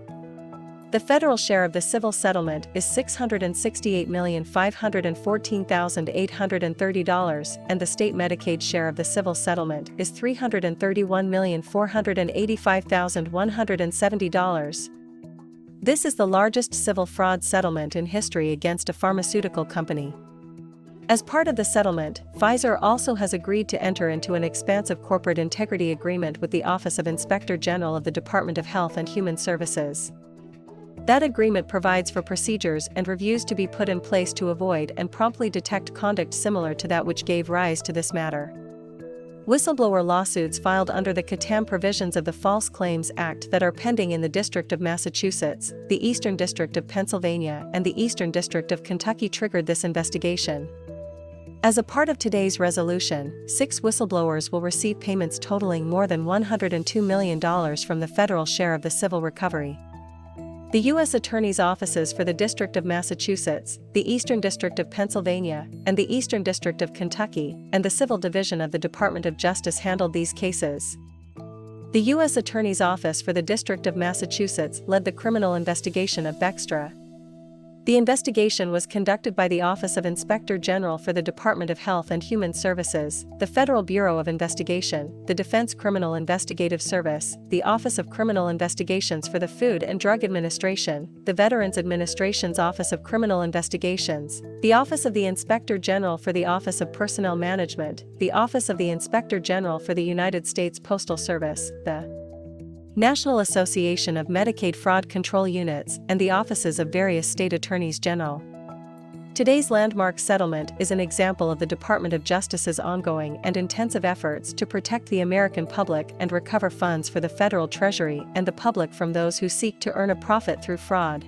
The federal share of the civil settlement is six hundred sixty-eight million five hundred fourteen thousand eight hundred thirty dollars, and the state Medicaid share of the civil settlement is three hundred thirty-one million four hundred eighty-five thousand one hundred seventy dollars. This is the largest civil fraud settlement in history against a pharmaceutical company. As part of the settlement, Pfizer also has agreed to enter into an expansive corporate integrity agreement with the Office of Inspector General of the Department of Health and Human Services. That agreement provides for procedures and reviews to be put in place to avoid and promptly detect conduct similar to that which gave rise to this matter. Whistleblower lawsuits filed under the Catan provisions of the False Claims Act that are pending in the District of Massachusetts, the Eastern District of Pennsylvania, and the Eastern District of Kentucky triggered this investigation. As a part of today's resolution, six whistleblowers will receive payments totaling more than one hundred two million dollars from the federal share of the civil recovery. The U S Attorney's offices for the District of Massachusetts, the Eastern District of Pennsylvania, and the Eastern District of Kentucky, and the Civil Division of the Department of Justice handled these cases. The U S Attorney's office for the District of Massachusetts led the criminal investigation of Bextra. The investigation was conducted by the Office of Inspector General for the Department of Health and Human Services, the Federal Bureau of Investigation, the Defense Criminal Investigative Service, the Office of Criminal Investigations for the Food and Drug Administration, the Veterans Administration's Office of Criminal Investigations, the Office of the Inspector General for the Office of Personnel Management, the Office of the Inspector General for the United States Postal Service, the National Association of Medicaid Fraud Control Units, and the offices of various state attorneys general. Today's landmark settlement is an example of the Department of Justice's ongoing and intensive efforts to protect the American public and recover funds for the federal treasury and the public from those who seek to earn a profit through fraud.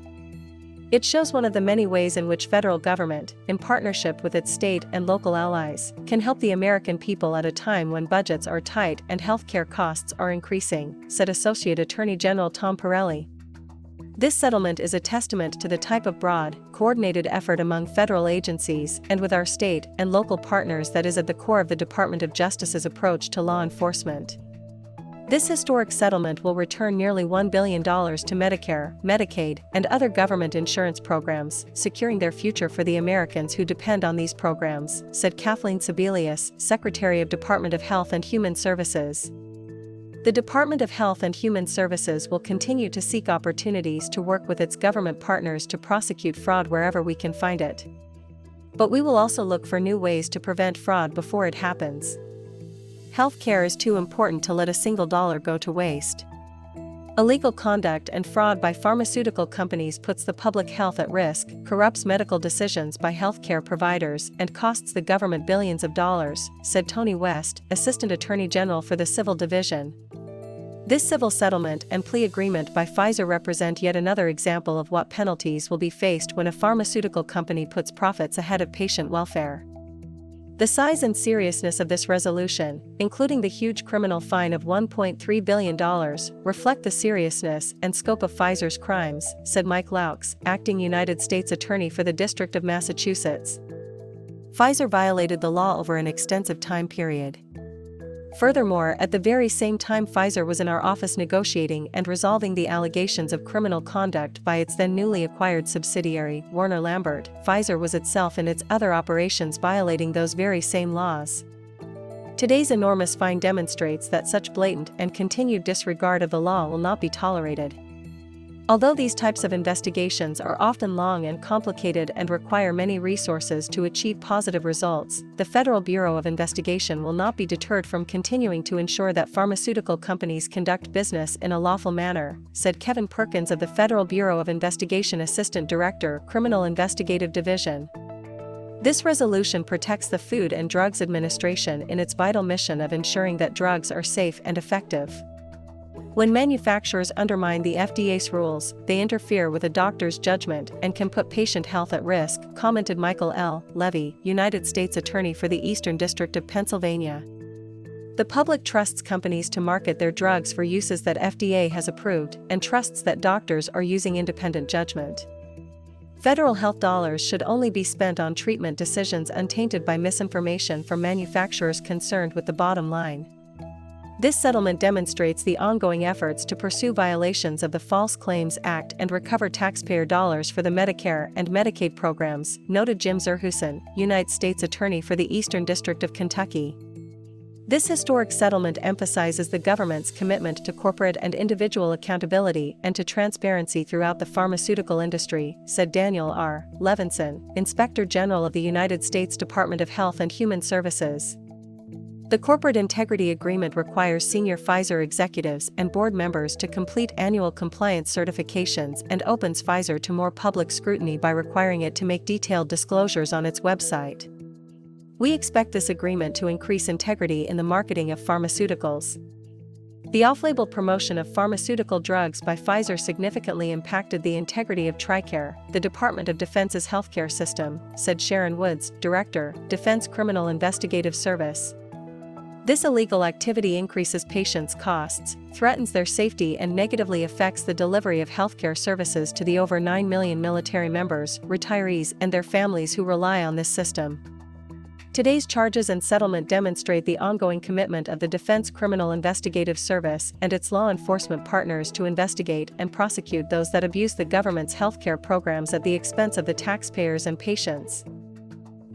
It shows one of the many ways in which federal government, in partnership with its state and local allies, can help the American people at a time when budgets are tight and healthcare costs are increasing, said Associate Attorney General Tom Perelli. This settlement is a testament to the type of broad, coordinated effort among federal agencies and with our state and local partners that is at the core of the Department of Justice's approach to law enforcement. This historic settlement will return nearly one billion dollars to Medicare, Medicaid, and other government insurance programs, securing their future for the Americans who depend on these programs, said Kathleen Sebelius, Secretary of Department of Health and Human Services. The Department of Health and Human Services will continue to seek opportunities to work with its government partners to prosecute fraud wherever we can find it. But we will also look for new ways to prevent fraud before it happens. Healthcare is too important to let a single dollar go to waste. Illegal conduct and fraud by pharmaceutical companies puts the public health at risk, corrupts medical decisions by healthcare providers, and costs the government billions of dollars, said Tony West, Assistant Attorney General for the Civil Division. This civil settlement and plea agreement by Pfizer represent yet another example of what penalties will be faced when a pharmaceutical company puts profits ahead of patient welfare. The size and seriousness of this resolution, including the huge criminal fine of one point three billion dollars, reflect the seriousness and scope of Pfizer's crimes, said Mike Laux, acting United States Attorney for the District of Massachusetts. Pfizer violated the law over an extensive time period. Furthermore, at the very same time Pfizer was in our office negotiating and resolving the allegations of criminal conduct by its then newly acquired subsidiary, Warner Lambert, Pfizer was itself and its other operations violating those very same laws. Today's enormous fine demonstrates that such blatant and continued disregard of the law will not be tolerated. Although these types of investigations are often long and complicated and require many resources to achieve positive results, the Federal Bureau of Investigation will not be deterred from continuing to ensure that pharmaceutical companies conduct business in a lawful manner, said Kevin Perkins of the Federal Bureau of Investigation Assistant Director, Criminal Investigative Division. This resolution protects the Food and Drugs Administration in its vital mission of ensuring that drugs are safe and effective. When manufacturers undermine the F D A's rules, they interfere with a doctor's judgment and can put patient health at risk, commented Michael L. Levy, United States Attorney for the Eastern District of Pennsylvania. The public trusts companies to market their drugs for uses that F D A has approved, and trusts that doctors are using independent judgment. Federal health dollars should only be spent on treatment decisions untainted by misinformation from manufacturers concerned with the bottom line. This settlement demonstrates the ongoing efforts to pursue violations of the False Claims Act and recover taxpayer dollars for the Medicare and Medicaid programs, noted Jim Zurhusen, United States Attorney for the Eastern District of Kentucky. This historic settlement emphasizes the government's commitment to corporate and individual accountability and to transparency throughout the pharmaceutical industry, said Daniel R. Levinson, Inspector General of the United States Department of Health and Human Services. The Corporate Integrity Agreement requires senior Pfizer executives and board members to complete annual compliance certifications and opens Pfizer to more public scrutiny by requiring it to make detailed disclosures on its website. We expect this agreement to increase integrity in the marketing of pharmaceuticals. The off-label promotion of pharmaceutical drugs by Pfizer significantly impacted the integrity of TRICARE, the Department of Defense's healthcare system, said Sharon Woods, Director, Defense Criminal Investigative Service. This illegal activity increases patients' costs, threatens their safety and negatively affects the delivery of healthcare services to the over nine million military members, retirees and their families who rely on this system. Today's charges and settlement demonstrate the ongoing commitment of the Defense Criminal Investigative Service and its law enforcement partners to investigate and prosecute those that abuse the government's healthcare programs at the expense of the taxpayers and patients.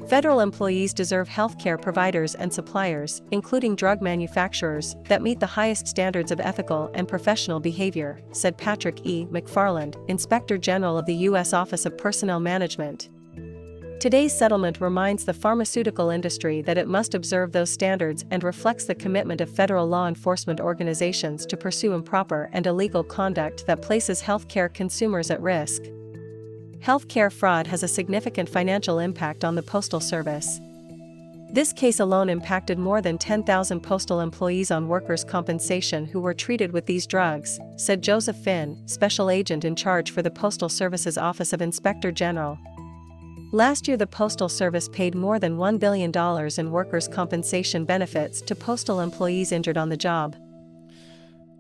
Federal employees deserve healthcare providers and suppliers, including drug manufacturers, that meet the highest standards of ethical and professional behavior, said Patrick E. McFarland, Inspector General of the U S Office of Personnel Management. Today's settlement reminds the pharmaceutical industry that it must observe those standards and reflects the commitment of federal law enforcement organizations to pursue improper and illegal conduct that places healthcare consumers at risk. Healthcare fraud has a significant financial impact on the Postal Service. This case alone impacted more than ten thousand postal employees on workers' compensation who were treated with these drugs, said Joseph Finn, Special Agent in charge for the Postal Service's Office of Inspector General. Last year the Postal Service paid more than one billion dollars in workers' compensation benefits to postal employees injured on the job.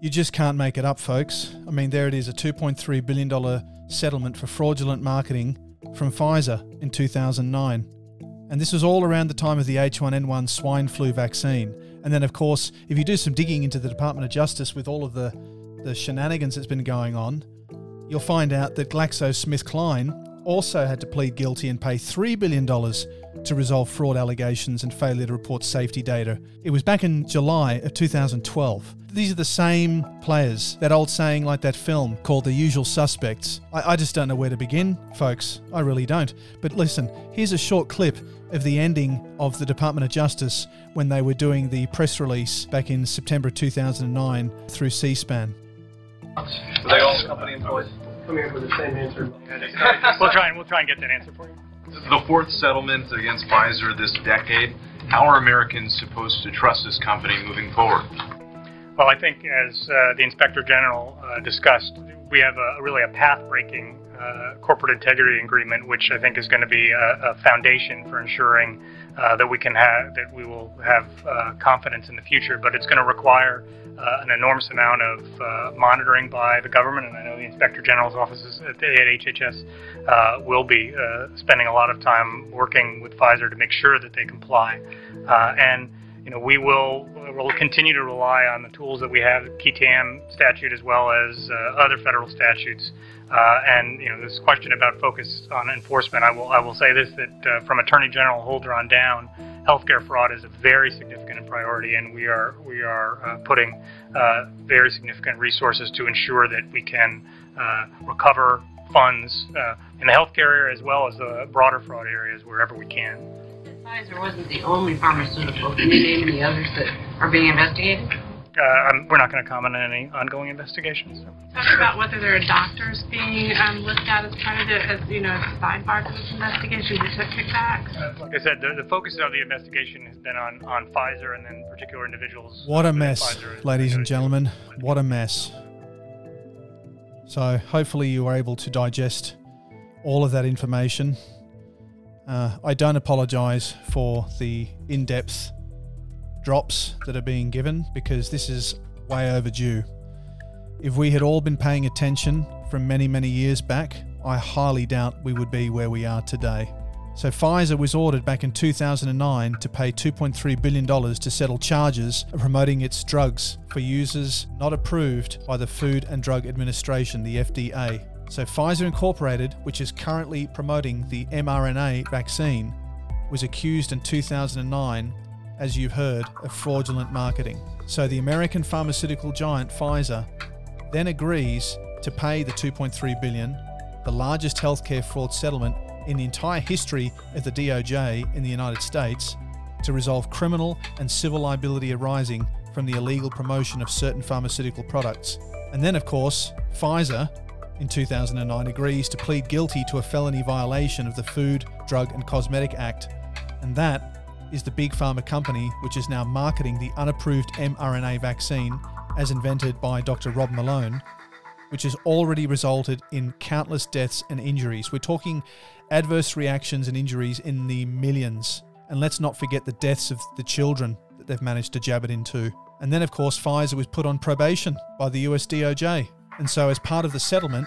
You just can't make it up, folks. I mean, there it is, a two point three billion dollars settlement for fraudulent marketing from Pfizer in two thousand nine. And this was all around the time of the H one N one swine flu vaccine. And then, of course, if you do some digging into the Department of Justice with all of the, the shenanigans that's been going on, you'll find out that GlaxoSmithKline also had to plead guilty and pay three billion dollars to resolve fraud allegations and failure to report safety data. It was back in July of two thousand twelve. These are the same players, that old saying like that film called The Usual Suspects. I, I just don't know where to begin, folks. I really don't. But listen, here's a short clip of the ending of the Department of Justice when they were doing the press release back in September two thousand nine through C-SPAN. Are they all company employees? Come here with the same answer. we'll, try and, we'll try and get that answer for you. The fourth settlement against Pfizer this decade. How are Americans supposed to trust this company moving forward? Well, I think as uh, the Inspector General uh, discussed, we have a, really a path-breaking uh, corporate integrity agreement, which I think is going to be a, a foundation for ensuring uh, that we can have, that we will have uh, confidence in the future. But it's going to require uh, an enormous amount of uh, monitoring by the government, and I know the Inspector General's offices at, the, at H H S uh, will be uh, spending a lot of time working with Pfizer to make sure that they comply. Uh, and you know, we will we'll continue to rely on the tools that we have, the K T A M statute as well as uh, other federal statutes. Uh, and you know, this question about focus on enforcement, I will I will say this, that uh, from Attorney General Holder on down, healthcare fraud is a very significant priority, and we are we are uh, putting uh, very significant resources to ensure that we can uh, recover funds uh, in the healthcare area as well as the broader fraud areas wherever we can. Pfizer wasn't the only pharmaceutical. Can you name any others that are being investigated? Uh, I'm, we're not going to comment on any ongoing investigations. So. Talk about whether there are doctors being um, listed out as part of the, as you know, sidebar to this investigation, the kickbacks. Uh, like I said, the, the focus of the investigation has been on, on Pfizer and then particular individuals. What a mess, ladies and gentlemen. What a mess. So hopefully you were able to digest all of that information. Uh, I don't apologise for the in-depth drops that are being given, because this is way overdue. If we had all been paying attention from many, many years back, I highly doubt we would be where we are today. So Pfizer was ordered back in two thousand nine to pay two point three billion dollars to settle charges of promoting its drugs for users not approved by the Food and Drug Administration, the F D A. So Pfizer Incorporated, which is currently promoting the mRNA vaccine, was accused in two thousand nine, as you've heard, of fraudulent marketing. So the American pharmaceutical giant Pfizer then agrees to pay the two point three billion dollars, the largest healthcare fraud settlement in the entire history of the D O J in the United States, to resolve criminal and civil liability arising from the illegal promotion of certain pharmaceutical products. And then, of course, Pfizer in two thousand nine agrees to plead guilty to a felony violation of the Food, Drug and Cosmetic Act, and that is the big pharma company which is now marketing the unapproved mRNA vaccine as invented by Doctor Rob Malone, which has already resulted in countless deaths and injuries. We're talking adverse reactions and injuries in the millions. And let's not forget the deaths of the children that they've managed to jab it into. And then, of course, Pfizer was put on probation by the U S D O J. And so as part of the settlement,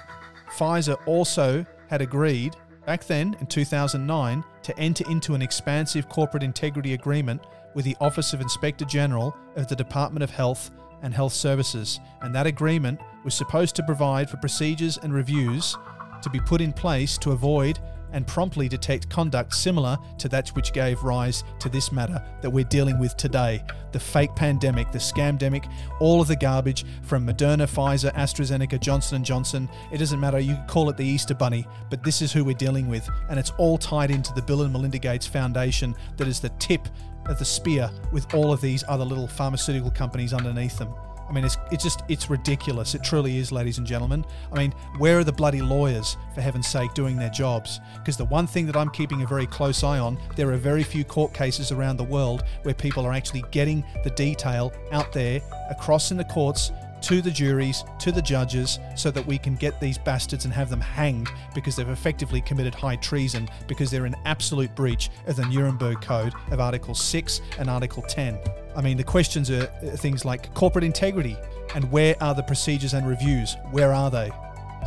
Pfizer also had agreed back then in two thousand nine to enter into an expansive corporate integrity agreement with the Office of Inspector General of the Department of Health and Health Services. And that agreement was supposed to provide for procedures and reviews to be put in place to avoid and promptly detect conduct similar to that which gave rise to this matter that we're dealing with today. The fake pandemic, the scamdemic, all of the garbage from Moderna, Pfizer, AstraZeneca, Johnson and Johnson. It doesn't matter, you can call it the Easter Bunny, but this is who we're dealing with. And it's all tied into the Bill and Melinda Gates Foundation that is the tip of the spear with all of these other little pharmaceutical companies underneath them. I mean, it's it's just, it's ridiculous. It truly is, ladies and gentlemen. I mean, where are the bloody lawyers, for heaven's sake, doing their jobs? Because the one thing that I'm keeping a very close eye on, there are very few court cases around the world where people are actually getting the detail out there, across in the courts, to the juries, to the judges, so that we can get these bastards and have them hanged, because they've effectively committed high treason, because they're in absolute breach of the Nuremberg Code of Article six and Article ten. I mean, the questions are things like corporate integrity and where are the procedures and reviews? Where are they?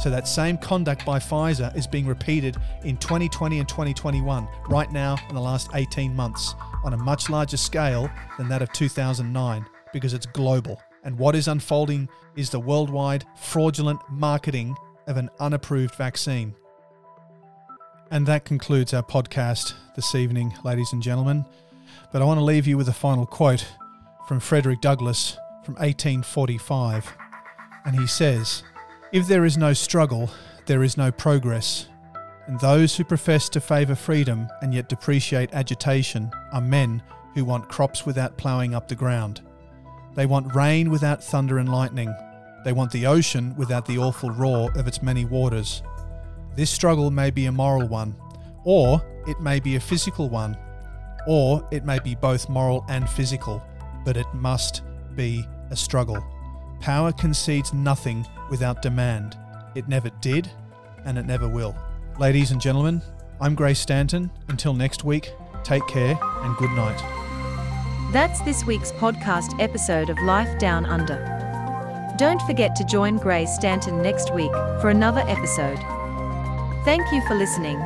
So that same conduct by Pfizer is being repeated in twenty twenty and twenty twenty-one, right now in the last eighteen months, on a much larger scale than that of two thousand nine, because it's global. And what is unfolding is the worldwide fraudulent marketing of an unapproved vaccine. And that concludes our podcast this evening, ladies and gentlemen. But I want to leave you with a final quote from Frederick Douglass from eighteen forty-five. And he says, "If there is no struggle, there is no progress. And those who profess to favour freedom and yet depreciate agitation are men who want crops without ploughing up the ground. They want rain without thunder and lightning. They want the ocean without the awful roar of its many waters. This struggle may be a moral one, or it may be a physical one, or it may be both moral and physical, but it must be a struggle. Power concedes nothing without demand. It never did, and it never will." Ladies and gentlemen, I'm Gray Stanton. Until next week, Take care and good night. That's this week's podcast episode of Life Down Under. Don't forget to join Gray Stanton next week for another episode. Thank you for listening.